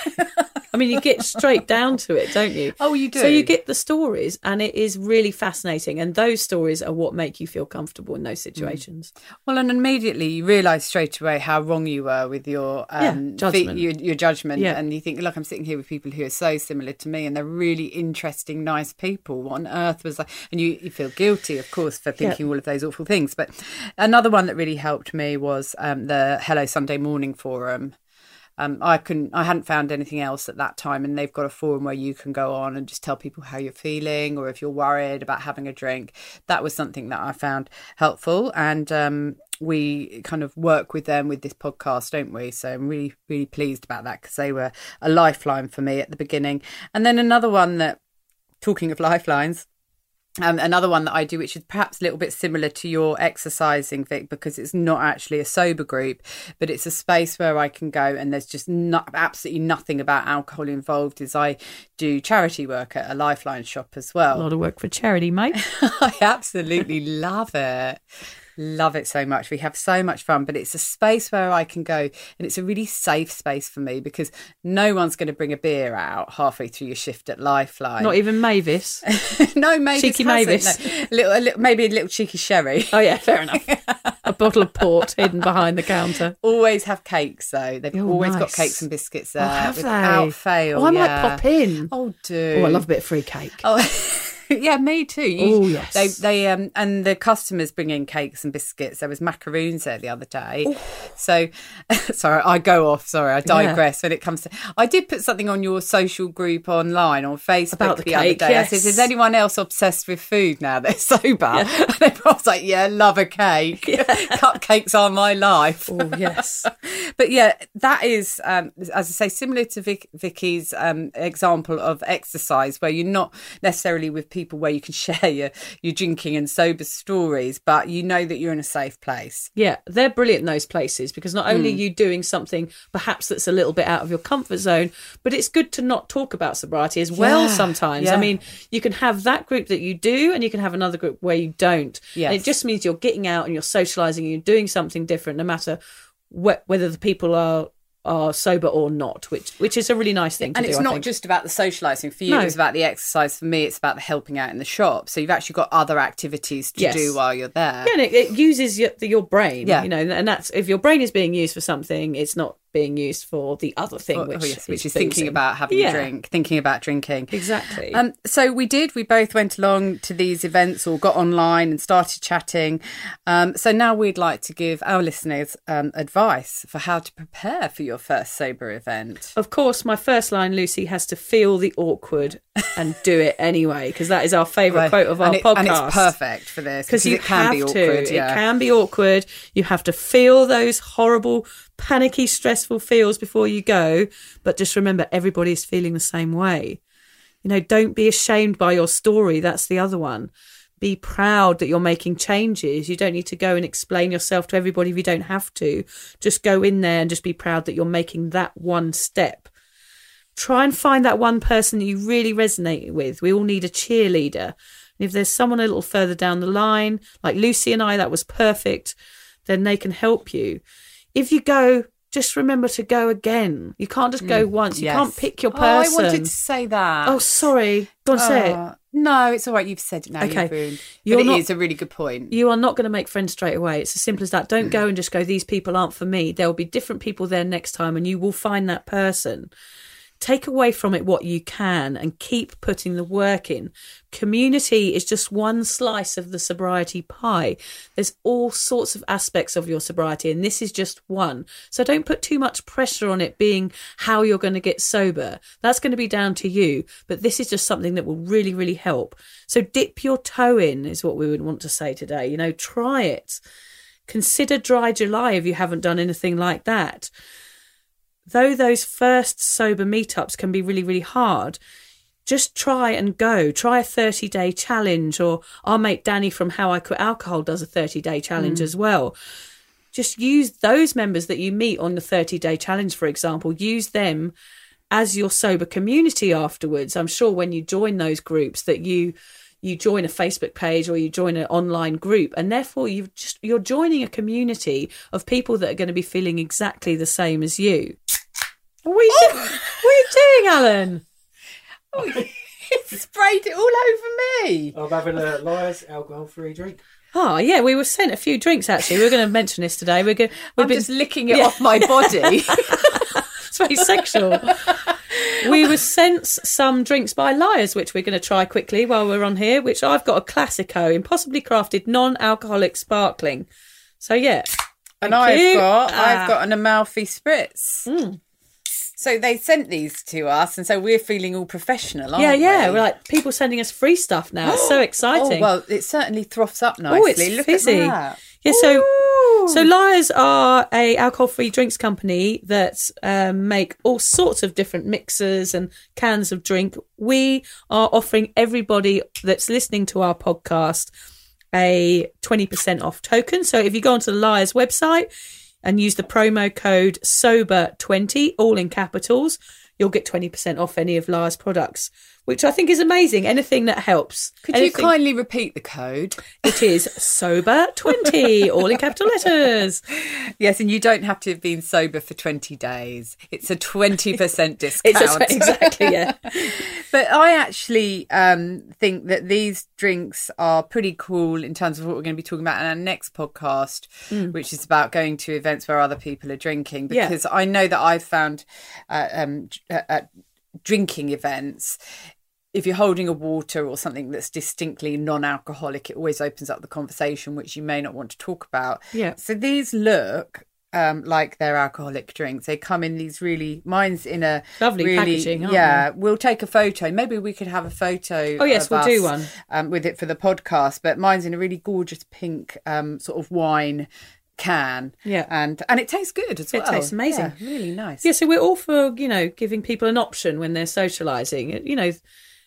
I mean, you get straight down to it, don't you? Oh, you do. So you get the stories, and it is really fascinating. And those stories are what make you feel comfortable in those situations. Mm. Well, and immediately you realise straight away how wrong you were with your um, yeah, judgment. The, your, your judgment. Yeah. And you think, look, I'm sitting here with people who are so similar to me, and they're really interesting, nice people. What on earth was that? And you, you feel guilty, of course, for thinking yeah. all of those awful things. But another one that really helped me was um, the Hello Sunday Morning Forum. Um, I couldn't, I hadn't found anything else at that time, and they've got a forum where you can go on and just tell people how you're feeling or if you're worried about having a drink. That was something that I found helpful, and um, we kind of work with them with this podcast, don't we? So I'm really, really pleased about that because they were a lifeline for me at the beginning. And then another one that, talking of lifelines, Um, another one that I do, which is perhaps a little bit similar to your exercising, Vic, because it's not actually a sober group, but it's a space where I can go and there's just not, absolutely nothing about alcohol involved, is I do charity work at a Lifeline shop as well. A lot of work for charity, mate. I absolutely love it. Love it so much. We have so much fun, but it's a space where I can go, and it's a really safe space for me because no one's going to bring a beer out halfway through your shift at Lifeline. Not even Mavis. No, Mavis. Cheeky Mavis. No. A little, a little, maybe a little cheeky sherry. Oh, yeah, fair enough. A bottle of port hidden behind the counter. Always have cakes, though. They've oh, always nice. got cakes and biscuits there. Oh, have without they? fail. Oh, I yeah. might pop in. Oh, do. Oh, I love a bit of free cake. Oh, yeah, me too. Oh, yes. They, they, um, and the customers bring in cakes and biscuits. There was macaroons there the other day. Ooh. So, sorry, I go off. Sorry, I digress yeah. when it comes to... I did put something on your social group online, on Facebook About the, the cake, other day. Yes. I said, is anyone else obsessed with food now? They're sober. Yeah. And everyone's like, yeah, love a cake. Yeah. Cupcakes are my life. Oh, yes. But, yeah, that is, um, as I say, similar to Vic, Vicky's um, example of exercise, where you're not necessarily with people people where you can share your, your drinking and sober stories, but you know that you're in a safe place. Yeah, they're brilliant, those places, because not only mm. are you doing something perhaps that's a little bit out of your comfort zone, but it's good to not talk about sobriety as well yeah, sometimes. Yeah. I mean, you can have that group that you do and you can have another group where you don't. Yes. And it just means you're getting out and you're socialising and you're doing something different, no matter wh- whether the people are are sober or not, which which is a really nice thing to do. And it's not just about the socialising for you, no. It's about the exercise for me, it's about the helping out in the shop. So you've actually got other activities to yes. do while you're there. Yeah, and it, it uses your, your brain, yeah. you know, and that's, if your brain is being used for something, it's not being used for the other thing, which, oh, yes, which is, is thinking about having yeah. a drink, thinking about drinking. Exactly. Um, so we did, we both went along to these events or got online and started chatting. Um, so now we'd like to give our listeners um, advice for how to prepare for your first sober event. Of course, my first line, Lucy, has to feel the awkward and do it anyway, because that is our favourite right. quote of our and it, podcast. And it's perfect for this, because it can be awkward. To. Yeah. It can be awkward. You have to feel those horrible, panicky, stressful feels before you go, but just remember everybody is feeling the same way. You know, don't be ashamed by your story. That's the other one. Be proud that you're making changes. You don't need to go and explain yourself to everybody if you don't have to. Just go in there and just be proud that you're making that one step. Try and find that one person that you really resonate with. We all need a cheerleader. And if there's someone a little further down the line, like Lucy and I, that was perfect, then they can help you. If you go, just remember to go again. You can't just go mm, once. You yes. can't pick your person. Oh, I wanted to say that. Oh, sorry. Go on, uh, say it. No, it's all right. You've said it now. Okay. You've ruined. But it not, is a really good point. You are not going to make friends straight away. It's as simple as that. Don't mm. go and just go, these people aren't for me. There will be different people there next time and you will find that person. Take away from it what you can and keep putting the work in. Community is just one slice of the sobriety pie. There's all sorts of aspects of your sobriety, and this is just one. So don't put too much pressure on it being how you're going to get sober. That's going to be down to you, but this is just something that will really, really help. So dip your toe in is what we would want to say today. You know, try it. Consider Dry July if you haven't done anything like that. Though those first sober meetups can be really, really hard, just try and go. Try a thirty-day challenge, or our mate Danny from How I Quit Alcohol does a thirty-day challenge mm. as well. just use those members that you meet on the thirty-day challenge, for example. Use them as your sober community afterwards. I'm sure when you join those groups that you you join a Facebook page or you join an online group, and therefore you've just, you're joining a community of people that are going to be feeling exactly the same as you. What are you, oh. doing? What are you doing, Alan? Oh, you sprayed it all over me. I'm having a Liars alcohol-free drink. Oh, yeah, we were sent a few drinks, actually. We we're going to mention this today. We're going, we've I'm been... just licking it yeah. off my body. It's very sexual. We were sent some drinks by Liars, which we're going to try quickly while we're on here, which I've got a Classico, impossibly crafted non-alcoholic sparkling. So, yeah. And I've you. got ah. I've got an Amalfi Spritz. Mm. So they sent these to us, and so we're feeling all professional, aren't yeah, we? Yeah, yeah. We're like, people sending us free stuff now. It's so exciting. Oh, well, it certainly froths up nicely. Oh, it's Look fizzy. At that. Yeah, so, so Liars are a alcohol-free drinks company that um, make all sorts of different mixers and cans of drink. We are offering everybody that's listening to our podcast a twenty percent off token. So if you go onto the Liars website and use the promo code sober twenty, all in capitals, you'll get twenty percent off any of Liars' products, which I think is amazing. Anything that helps. Could Anything. you kindly repeat the code? It is sober twenty, all in capital letters. Yes, and you don't have to have been sober for twenty days. It's a twenty percent discount. It's a, exactly, yeah. But I actually um, think that these drinks are pretty cool in terms of what we're going to be talking about in our next podcast, mm. which is about going to events where other people are drinking, because yeah. I know that I've found uh, um, at drinking events, if you're holding a water or something that's distinctly non-alcoholic, it always opens up the conversation, which you may not want to talk about. Yeah. So these look um, like they're alcoholic drinks. They come in these really, mine's in a lovely really, packaging. Aren't yeah. They? We'll take a photo. Maybe we could have a photo. Oh yes, of we'll us, do one um, with it for the podcast. But mine's in a really gorgeous pink um, sort of wine can yeah and and it tastes good as well. It tastes amazing. Yeah, really nice. Yeah, so we're all for, you know, giving people an option when they're socializing. You know,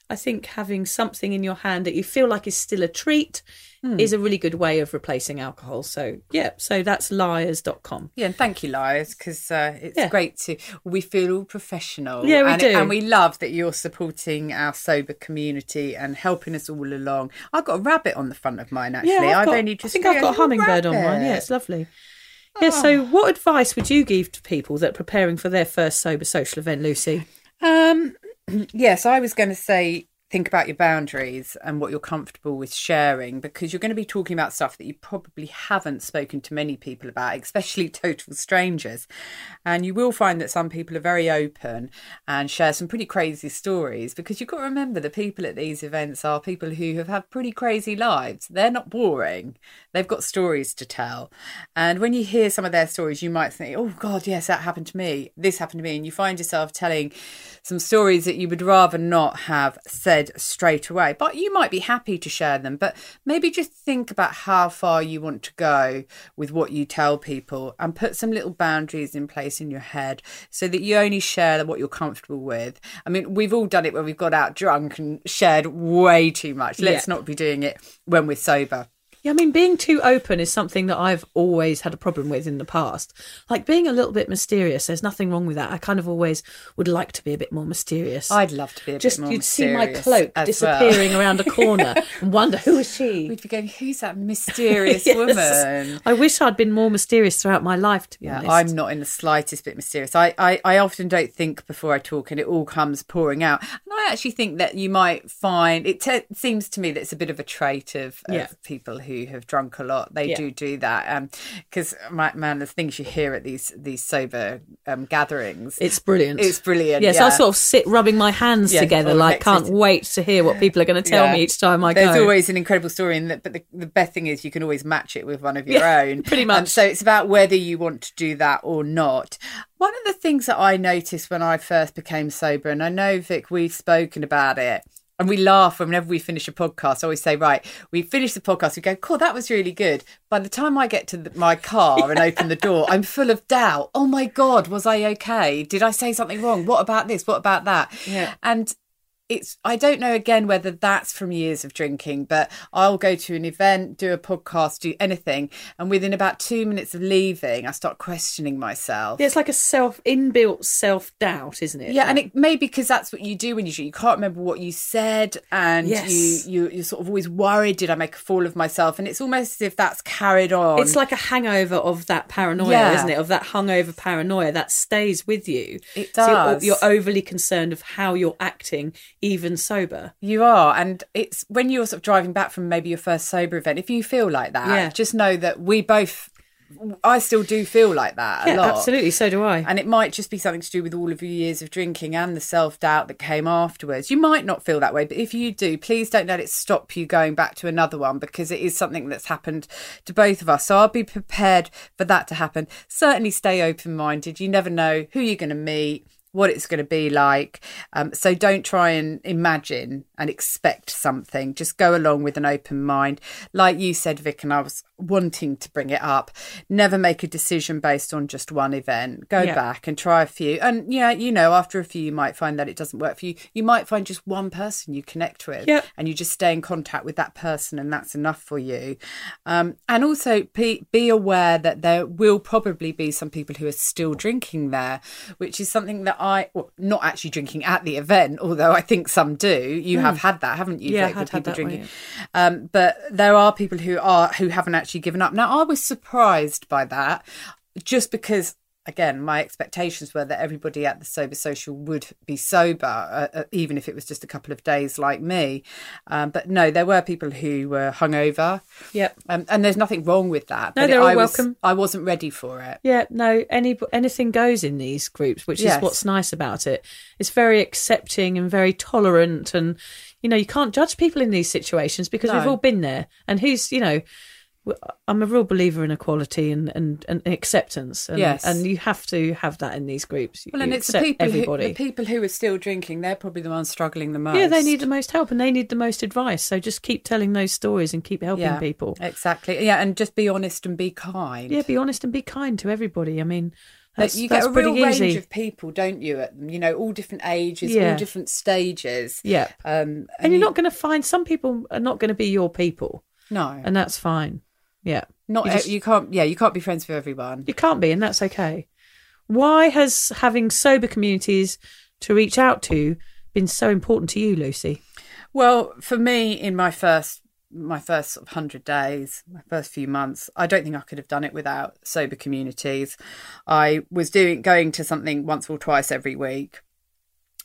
I think having something in your hand that you feel like is still a treat mm. is a really good way of replacing alcohol. So yeah, so that's liars dot com. Yeah, and thank you, Liars, because uh, it's yeah. great to we feel all professional. Yeah, we and, do. And we love that you're supporting our sober community and helping us all along. I've got a rabbit on the front of mine, actually. Yeah, I've, I've got, only just I think I've got a hummingbird rabbit. on mine. Yeah, it's lovely. Yeah, so what advice would you give to people that are preparing for their first sober social event, Lucy? Um, yes, I was going to say think about your boundaries and what you're comfortable with sharing, because you're going to be talking about stuff that you probably haven't spoken to many people about, especially total strangers. And you will find that some people are very open and share some pretty crazy stories, because you've got to remember the people at these events are people who have had pretty crazy lives. They're not boring. They've got stories to tell. And when you hear some of their stories, you might think, oh, God, yes, that happened to me. This happened to me. And you find yourself telling some stories that you would rather not have said straight away, but you might be happy to share them. But maybe just think about how far you want to go with what you tell people, and put some little boundaries in place in your head so that you only share what you're comfortable with. I mean, we've all done it where we've got out drunk and shared way too much. Let's yeah. not be doing it when we're sober. Yeah, I mean, being too open is something that I've always had a problem with in the past. Like being a little bit mysterious, there's nothing wrong with that. I kind of always would like to be a bit more mysterious. I'd love to be a Just, bit more mysterious. Just you'd see my cloak disappearing well. around a corner and wonder, who is she? We'd be going, who's that mysterious yes. woman? I wish I'd been more mysterious throughout my life, to be yeah, honest. I'm not in the slightest bit mysterious. I, I, I often don't think before I talk, and it all comes pouring out. And I actually think that you might find, it te- seems to me that it's a bit of a trait of, of yeah. people who who have drunk a lot. They yeah. do do that because um, my man, the things you hear at these these sober um, gatherings, it's brilliant. It's brilliant. Yes, yeah, yeah. so I sort of sit rubbing my hands yeah, together, like can't it. wait to hear what people are going to tell yeah. me each time I There's go. There's always an incredible story, in that, but the, the best thing is you can always match it with one of your yeah, own. Pretty much. Um, so it's about whether you want to do that or not. One of the things that I noticed when I first became sober, and I know Vic, we've spoken about it. And we laugh whenever we finish a podcast. I always say, right, we finish the podcast. We go, cool, that was really good. By the time I get to the, my car yeah. and open the door, I'm full of doubt. Oh, my God, was I okay? Did I say something wrong? What about this? What about that? Yeah. And it's, I don't know again whether that's from years of drinking, but I'll go to an event, do a podcast, do anything, and within about two minutes of leaving, I start questioning myself. Yeah, it's like a self inbuilt self doubt, isn't it? Yeah, like, and it may be because that's what you do when you drink. You can't remember what you said, and yes. you, you you're sort of always worried. Did I make a fool of myself? And it's almost as if that's carried on. It's like a hangover of that paranoia, yeah. isn't it? Of that hungover paranoia that stays with you. It does. So you're, you're overly concerned of how you're acting, even sober. You are, and it's when you're sort of driving back from maybe your first sober event, if you feel like that, yeah. just know that we both, I still do feel like that yeah, a lot. Absolutely, so do I. And it might just be something to do with all of your years of drinking and the self-doubt that came afterwards. You might not feel that way, but if you do, please don't let it stop you going back to another one, because it is something that's happened to both of us. So I'll be prepared for that to happen. Certainly stay open-minded. You never know who you're going to meet, what it's going to be like. Um, so don't try and imagine and expect something. Just go along with an open mind. Like you said, Vic, and I was wanting to bring it up, never make a decision based on just one event. Go yeah. back and try a few. And, yeah, you know, after a few, you might find that it doesn't work for you. You might find just one person you connect with yeah. and you just stay in contact with that person, and that's enough for you. Um, and also be, be aware that there will probably be some people who are still drinking there, which is something that I, well, not actually drinking at the event, although I think some do. You mm. have had that, haven't you? Yeah, Vic, I had, had that drinking. One, yeah. um, but there are people who are who haven't actually given up. Now, I was surprised by that, just because, again, my expectations were that everybody at the Sober Social would be sober, uh, even if it was just a couple of days, like me. Um, but no, there were people who were hungover. Yep. Um, and there's nothing wrong with that. No, but they're it, all I welcome. Was, I wasn't ready for it. Yeah, no, any anything goes in these groups, which yes. is what's nice about it. It's very accepting and very tolerant, and, you know, you can't judge people in these situations because no. we've all been there. And who's, you know... I'm a real believer in equality and, and, and acceptance. And, yes. and you have to have that in these groups. Well, you and it's the people, everybody. Who, the people who are still drinking, they're probably the ones struggling the most. Yeah, they need the most help and they need the most advice. So just keep telling those stories and keep helping yeah, people. Exactly. Yeah, and just be honest and be kind. Yeah, be honest and be kind to everybody. I mean... That's, you get a real easy. range of people, don't you? At you know, all different ages, yeah. all different stages. Yeah. Um, and, and you're not going to find some people are not going to be your people. No, and that's fine. Yeah, not you, just, you can't. Yeah, you can't be friends with everyone. You can't be, and that's okay. Why has having sober communities to reach out to been so important to you, Lucy? Well, for me, in my first. my first sort of hundred days, my first few months, I don't think I could have done it without sober communities. I was doing going to something once or twice every week.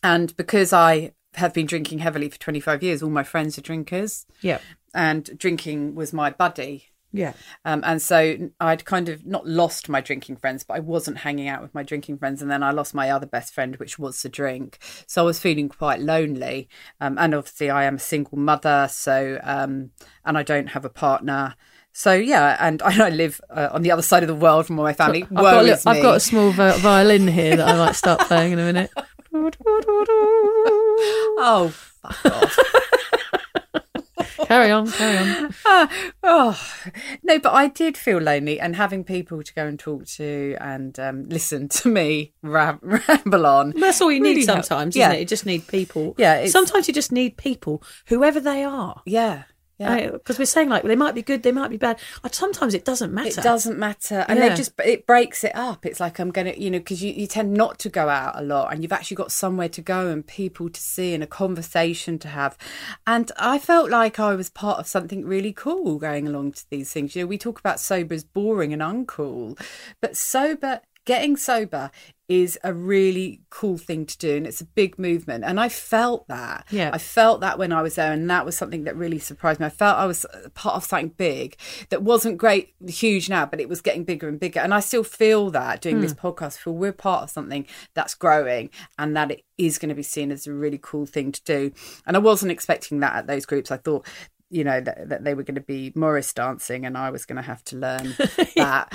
And because I have been drinking heavily for twenty-five years, all my friends are drinkers. Yeah. And drinking was my buddy. Yeah. Um, and so I'd kind of not lost my drinking friends, but I wasn't hanging out with my drinking friends. And then I lost my other best friend, which was the drink. So I was feeling quite lonely. Um, and obviously I am a single mother. So um, and I don't have a partner. So, yeah, and I live uh, on the other side of the world from all my family. I've got, look, I've got a small violin here that I might start playing in a minute. Oh, fuck off. Carry on, carry on. Uh, oh, no, but I did feel lonely, and having people to go and talk to and um, listen to me ram- ramble on. That's all you really need sometimes, help. Isn't yeah. it? You just need people. Yeah. Sometimes you just need people, whoever they are. Yeah. Yeah, because we're saying like well, they might be good, they might be bad. Sometimes it doesn't matter. It doesn't matter, and yeah. they just it breaks it up. It's like I'm gonna, you know, because you, you tend not to go out a lot, and you've actually got somewhere to go and people to see and a conversation to have. And I felt like I was part of something really cool going along to these things. You know, we talk about sober as boring and uncool, but sober, getting sober is a really cool thing to do, and it's a big movement, and I felt that. Yeah. I felt that when I was there, and that was something that really surprised me. I felt I was part of something big that wasn't great, huge now, but it was getting bigger and bigger, and I still feel that doing mm. this podcast. I feel we're part of something that's growing, and that it is going to be seen as a really cool thing to do, and I wasn't expecting that at those groups. I thought... you know, that, that they were going to be Morris dancing and I was going to have to learn that.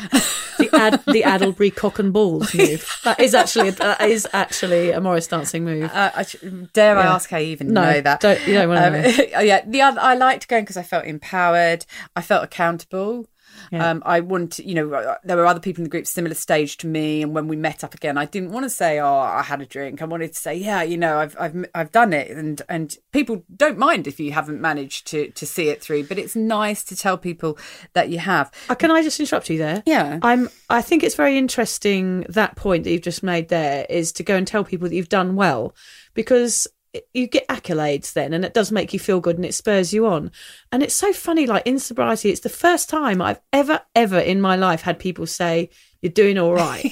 the ad, the Adelbury cock and balls move. That is actually a, that is actually a Morris dancing move. Uh, I, dare yeah. I ask how you even no, know that? Don't, you don't want to um, know. Yeah, the other, I liked going because I felt empowered. I felt accountable. Yeah. Um, I want, you know, there were other people in the group similar stage to me, and when we met up again, I didn't want to say, "Oh, I had a drink." I wanted to say, "Yeah, you know, I've I've I've done it," and and people don't mind if you haven't managed to to see it through, but it's nice to tell people that you have. Uh, can I just interrupt you there? Yeah, I'm. I think it's very interesting, that point that you've just made there, is to go and tell people that you've done well, because you get accolades then, and it does make you feel good and it spurs you on. And it's so funny, like in sobriety, it's the first time I've ever, ever in my life had people say, "You're doing all right."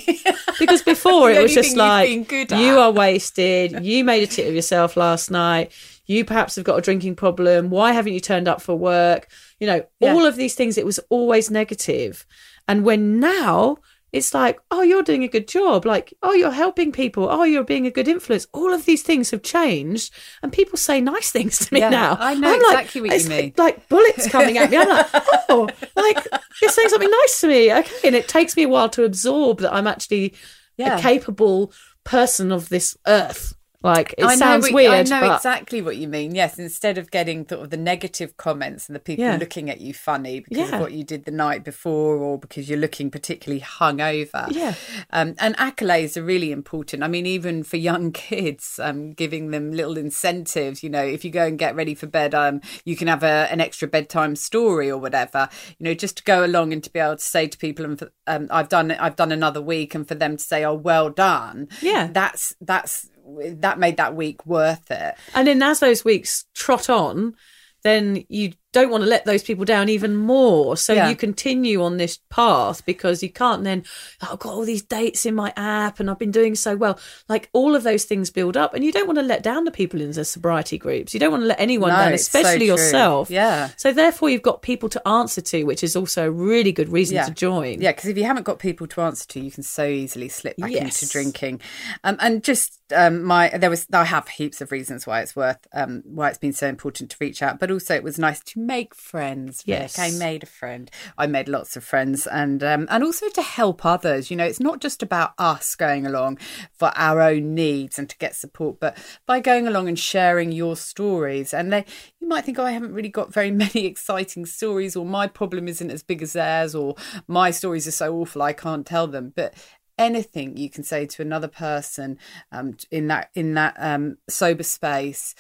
Because before it was just like, you are wasted, you made a tit of yourself last night, you perhaps have got a drinking problem, why haven't you turned up for work? You know, yeah. all of these things, it was always negative. And when now it's like, "Oh, you're doing a good job," like, "Oh, you're helping people," "Oh, you're being a good influence." All of these things have changed, and people say nice things to me yeah, now. I know I'm exactly like, what you mean. It's like bullets coming at me. I'm like, oh, like you're saying something nice to me. Okay. And it takes me a while to absorb that I'm actually yeah. a capable person of this earth. Like, it I sounds know, weird. I know but... exactly what you mean. Yes, instead of getting sort of the negative comments and the people yeah. looking at you funny because yeah. of what you did the night before, or because you're looking particularly hungover. Yeah, um, and accolades are really important. I mean, even for young kids, um, giving them little incentives. You know, if you go and get ready for bed, um, you can have a, an extra bedtime story or whatever. You know, just to go along and to be able to say to people, and for, um, I've done, I've done another week, and for them to say, "Oh, well done." Yeah, that's that's. that made that week worth it. And then as those weeks trot on, then you don't want to let those people down even more. So yeah. you continue on this path, because you can't then, "Oh, I've got all these dates in my app and I've been doing so well." Like, all of those things build up, and you don't want to let down the people in the sobriety groups. You don't want to let anyone no, down, especially so yourself. Yeah. So therefore you've got people to answer to, which is also a really good reason yeah. to join. Yeah, because if you haven't got people to answer to, you can so easily slip back yes. into drinking. Um, and just Um, my there was I have heaps of reasons why it's worth um, why it's been so important to reach out, but also it was nice to make friends. Yes, Rick. I made a friend. I made lots of friends, and um, and also to help others. You know, it's not just about us going along for our own needs and to get support, but by going along and sharing your stories. And they, you might think, "Oh, I haven't really got very many exciting stories," or "My problem isn't as big as theirs," or "My stories are so awful I can't tell them," but anything you can say to another person um, in that in that um, sober space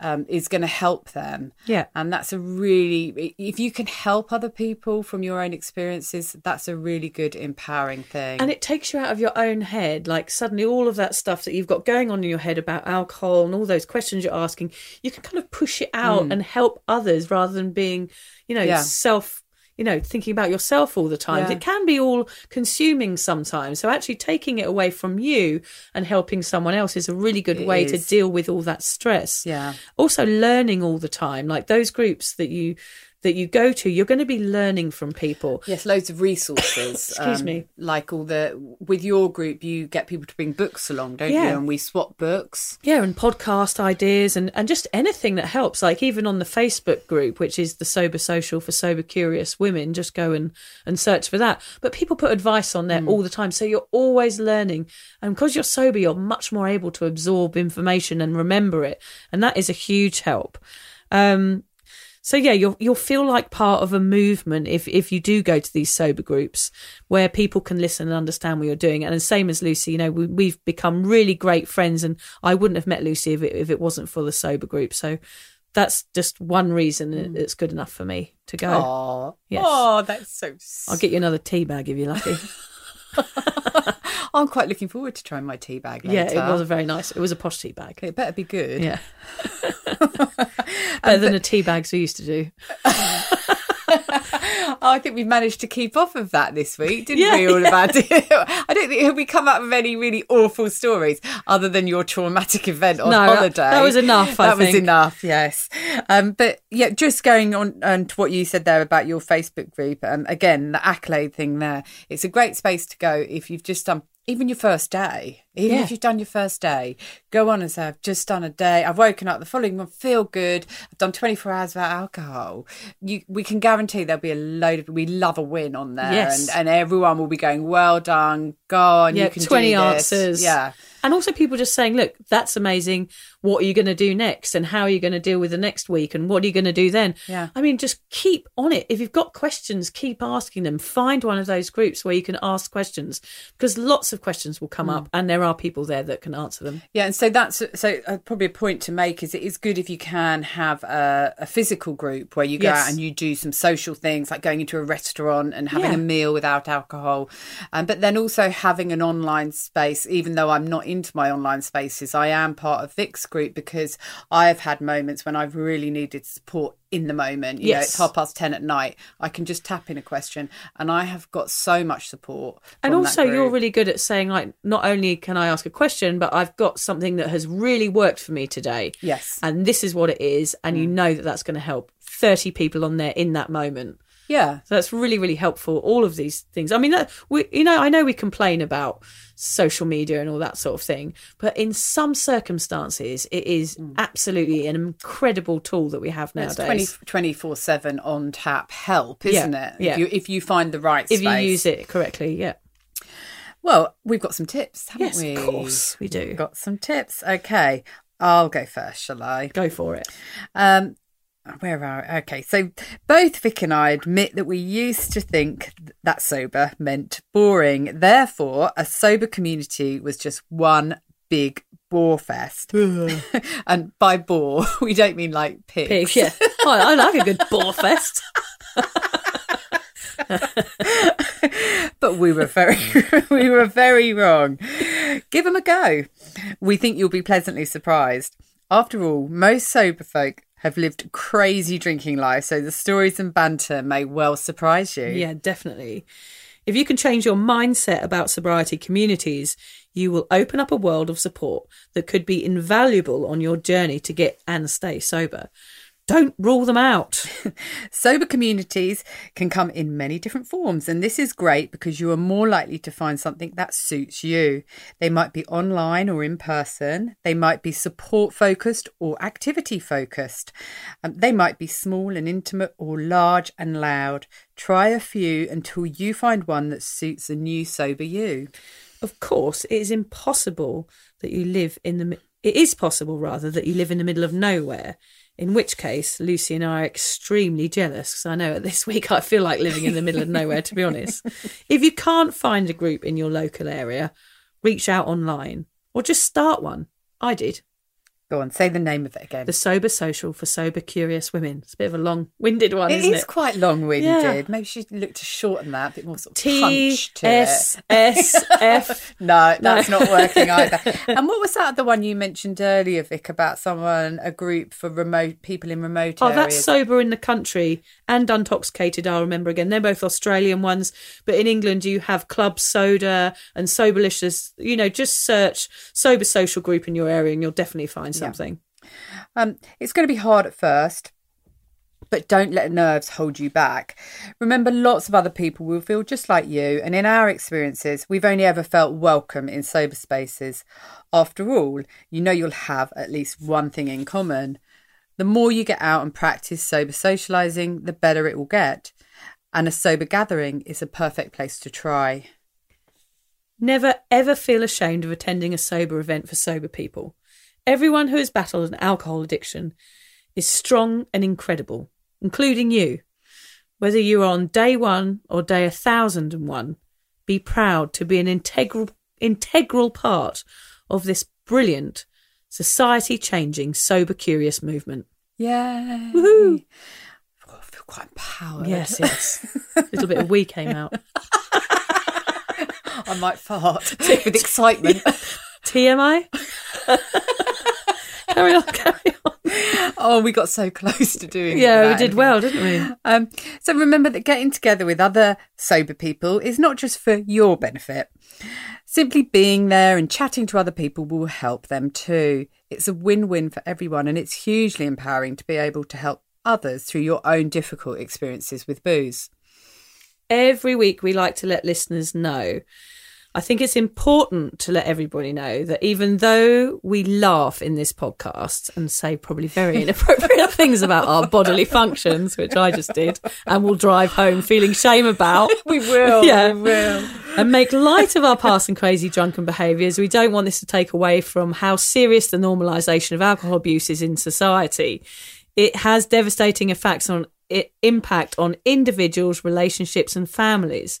um, is going to help them. Yeah, and that's a really if you can help other people from your own experiences, that's a really good empowering thing. And it takes you out of your own head. Like, suddenly, all of that stuff that you've got going on in your head about alcohol and all those questions you're asking, you can kind of push it out mm. and help others, rather than being, you know, yeah. self. You know, thinking about yourself all the time. Yeah. It can be all consuming sometimes. So actually taking it away from you and helping someone else is a really good it way is. to deal with all that stress. Yeah. Also learning all the time, like those groups that you that you go to, you're going to be learning from people. Yes, loads of resources. Excuse um, me. Like all the, with your group, you get people to bring books along, don't yeah. you? And we swap books. Yeah, and podcast ideas and, and just anything that helps. Like, even on the Facebook group, which is the Sober Social for Sober Curious Women, just go and, and search for that. But people put advice on there mm. all the time. So you're always learning. And because you're sober, you're much more able to absorb information and remember it. And that is a huge help. Um So, yeah, you'll you'll feel like part of a movement if, if you do go to these sober groups where people can listen and understand what you're doing. And the same as Lucy, you know, we, we've become really great friends, and I wouldn't have met Lucy if it, if it wasn't for the sober group. So that's just one reason mm. it's good enough for me to go. Aww. Yes. Oh, that's so sweet. I'll get you another tea bag if you're lucky. I'm quite looking forward to trying my tea bag later. Yeah, it was a very nice. It was a posh tea bag. It better be good. Yeah, better but, than the tea bags we used to do. Oh, I think we managed to keep off of that this week, didn't yeah, we? All yeah. about it. I don't think we come up with any really awful stories other than your traumatic event on no, holiday. That, that was enough. I that think. was enough. Yes, um, but yeah, just going on um, to what you said there about your Facebook group. Um, again, the accolade thing there. It's a great space to go if you've just done even your first day. Even yeah. if you've done your first day, go on and say, I've just done a day. I've woken up the following month, feel good. I've done twenty-four hours without alcohol. You, we can guarantee there'll be a load of, we love a win on there. Yes. And, and everyone will be going, well done, go on, yeah, you can do this. twenty answers. Yeah. And also people just saying, look, that's amazing. What are you going to do next? And how are you going to deal with the next week? And what are you going to do then? Yeah. I mean, just keep on it. If you've got questions, keep asking them. Find one of those groups where you can ask questions, because lots of questions will come mm. up and there are people there that can answer them. Yeah. And so that's so probably a point to make is it is good if you can have a, a physical group where you go yes. out and you do some social things like going into a restaurant and having yeah. a meal without alcohol. Um, but then also having an online space, even though I'm not into my online spaces, I am part of Vic's group because I've had moments when I've really needed support in the moment. You yes. know, it's half past ten at night. I can just tap in a question and I have got so much support. And also you're really good at saying, like, not only can I ask a question, but I've got something that has really worked for me today. Yes. And this is what it is. And mm. you know that that's going to help thirty people on there in that moment. Yeah. So that's really, really helpful, all of these things. I mean, that, we, you know, I know we complain about social media and all that sort of thing, but in some circumstances, it is mm. absolutely an incredible tool that we have nowadays. It's twenty-four seven on tap help, isn't yeah. it? Yeah. If you, if you find the right if space. If you use it correctly, yeah. Well, we've got some tips, haven't yes, we? Yes, of course we do. We've got some tips. Okay, I'll go first, shall I? Go for it. Um Where are we? Okay, so both Vic and I admit that we used to think that sober meant boring. Therefore, a sober community was just one big bore fest. And by bore, we don't mean like pigs. Pig, yeah. Oh, I like a good bore fest. But we were very we were very wrong. Give them a go. We think you'll be pleasantly surprised. After all, most sober folk have lived crazy drinking lives, so the stories and banter may well surprise you. Yeah, definitely. If you can change your mindset about sobriety communities, you will open up a world of support that could be invaluable on your journey to get and stay sober. Don't rule them out. Sober communities can come in many different forms, and this is great because you are more likely to find something that suits you. They might be online or in person. They might be support-focused or activity-focused. Um, they might be small and intimate or large and loud. Try a few until you find one that suits the new sober you. Of course, it is impossible that you live in the... It is possible, rather, that you live in the middle of nowhere. In which case, Lucy and I are extremely jealous because I know at this week I feel like living in the middle of nowhere, to be honest. If you can't find a group in your local area, reach out online or just start one. I did. Go on, say the name of it again. The Sober Social for Sober Curious Women. It's a bit of a long-winded one, it isn't is it? It is quite long-winded. Yeah. Maybe she looked to shorten that, a bit more sort of punch to S- it. T S S F. No, that's no. not working either. And what was that, the one you mentioned earlier, Vic, about someone, a group for remote people in remote oh, areas? Oh, that's Sober in the Country and Intoxicated, I'll remember again. They're both Australian ones, but in England you have Club Soda and Soberlicious. You know, just search Sober Social Group in your area and you'll definitely find something. Something. Um, it's going to be hard at first, but don't let nerves hold you back. Remember, lots of other people will feel just like you, and in our experiences, we've only ever felt welcome in sober spaces. After all, you know you'll have at least one thing in common. The more you get out and practice sober socialising, the better it will get. And a sober gathering is a perfect place to try. Never, ever feel ashamed of attending a sober event for sober people. Everyone who has battled an alcohol addiction is strong and incredible, including you. Whether you are on day one or day one thousand and one, be proud to be an integral, integral part of this brilliant, society-changing, sober-curious movement. Yay! Woohoo! Oh, I feel quite empowered. Yes, yes. A little bit of wee came out. I might fart with excitement. T M I? Carry on, carry on. Oh, we got so close to doing yeah, that. Yeah, we did well, didn't we? Um, so remember that getting together with other sober people is not just for your benefit. Simply being there and chatting to other people will help them too. It's a win-win for everyone, and it's hugely empowering to be able to help others through your own difficult experiences with booze. Every week we like to let listeners know I think it's important to let everybody know that even though we laugh in this podcast and say probably very inappropriate things about our bodily functions, which I just did, and will drive home feeling shame about. We will, yeah, we will. And make light of our past and crazy drunken behaviours, we don't want this to take away from how serious the normalisation of alcohol abuse is in society. It has devastating effects on it, impact on individuals, relationships and families.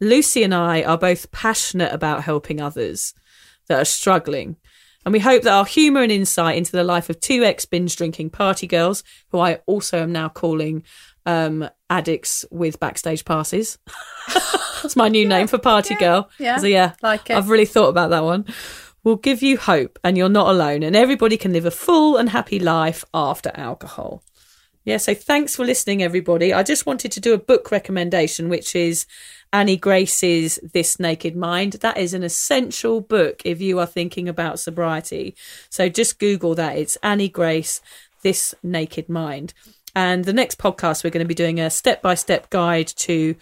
Lucy and I are both passionate about helping others that are struggling, and we hope that our humour and insight into the life of two ex-binge drinking party girls, who I also am now calling um, addicts with backstage passes. That's my new yeah, name for party yeah, girl. Yeah, so yeah, like it. I've really thought about that one. We'll give you hope, and you're not alone, and everybody can live a full and happy life after alcohol. Yeah, so thanks for listening, everybody. I just wanted to do a book recommendation, which is Annie Grace's This Naked Mind. That is an essential book if you are thinking about sobriety. So just Google that. It's Annie Grace, This Naked Mind. And the next podcast, we're going to be doing a step-by-step guide to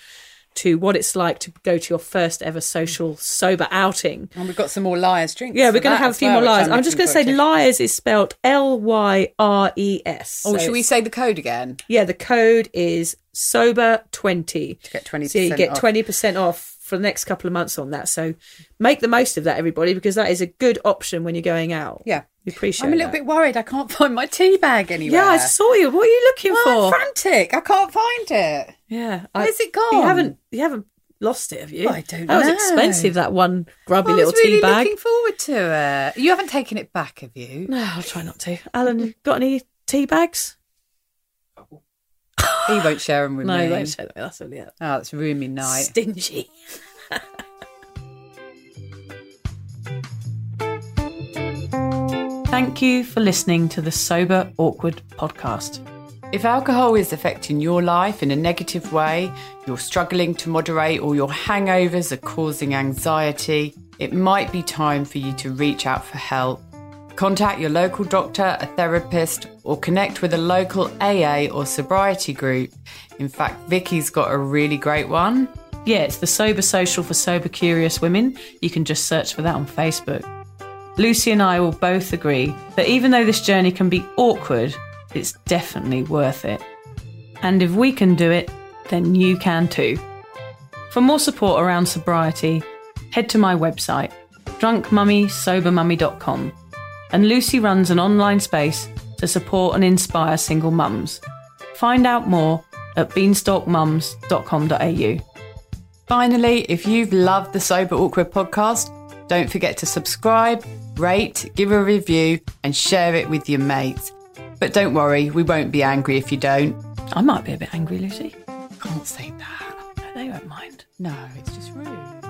to what it's like to go to your first ever social sober outing. And we've got some more Liars drinks. Yeah, we're going to have a few well, more Liars. I'm, I'm just going to say Liars is spelled L Y R E S. Oh, so should we say the code again? Yeah, the code is sober twenty. To get twenty percent off. So you get off. twenty percent off for the next couple of months on that. So make the most of that, everybody, because that is a good option when you're going out. Yeah. We appreciate I'm a little that. bit worried. I can't find my tea bag anywhere. Yeah, I saw you. What are you looking oh, for? I'm frantic. I can't find it. Yeah. Where's I, it gone? You haven't you haven't lost it, have you? Well, I don't that know. That was expensive, that one grubby I little really tea bag. I was really looking forward to it. You haven't taken it back, have you? No, I'll try not to. Alan, got any tea bags? He won't share them with no, me. No, he won't share them with us. Really. Oh, that's roomy night. Stingy. Thank you for listening to the Sober Awkward podcast. If alcohol is affecting your life in a negative way, you're struggling to moderate, or your hangovers are causing anxiety, it might be time for you to reach out for help. Contact your local doctor, a therapist, or connect with a local A A or sobriety group. In fact, Vicky's got a really great one. Yeah, it's the Sober Social for Sober Curious Women. You can just search for that on Facebook. Lucy and I will both agree that even though this journey can be awkward, it's definitely worth it. And if we can do it, then you can too. For more support around sobriety, head to my website, drunk mummy sober mummy dot com. And Lucy runs an online space to support and inspire single mums. Find out more at beanstalk mums dot com dot a u. Finally, if you've loved the Sober Awkward podcast, don't forget to subscribe, rate, give a review, and share it with your mates. But don't worry, we won't be angry if you don't. I might be a bit angry, Lucy. Can't say that. They won't mind. No, it's just rude.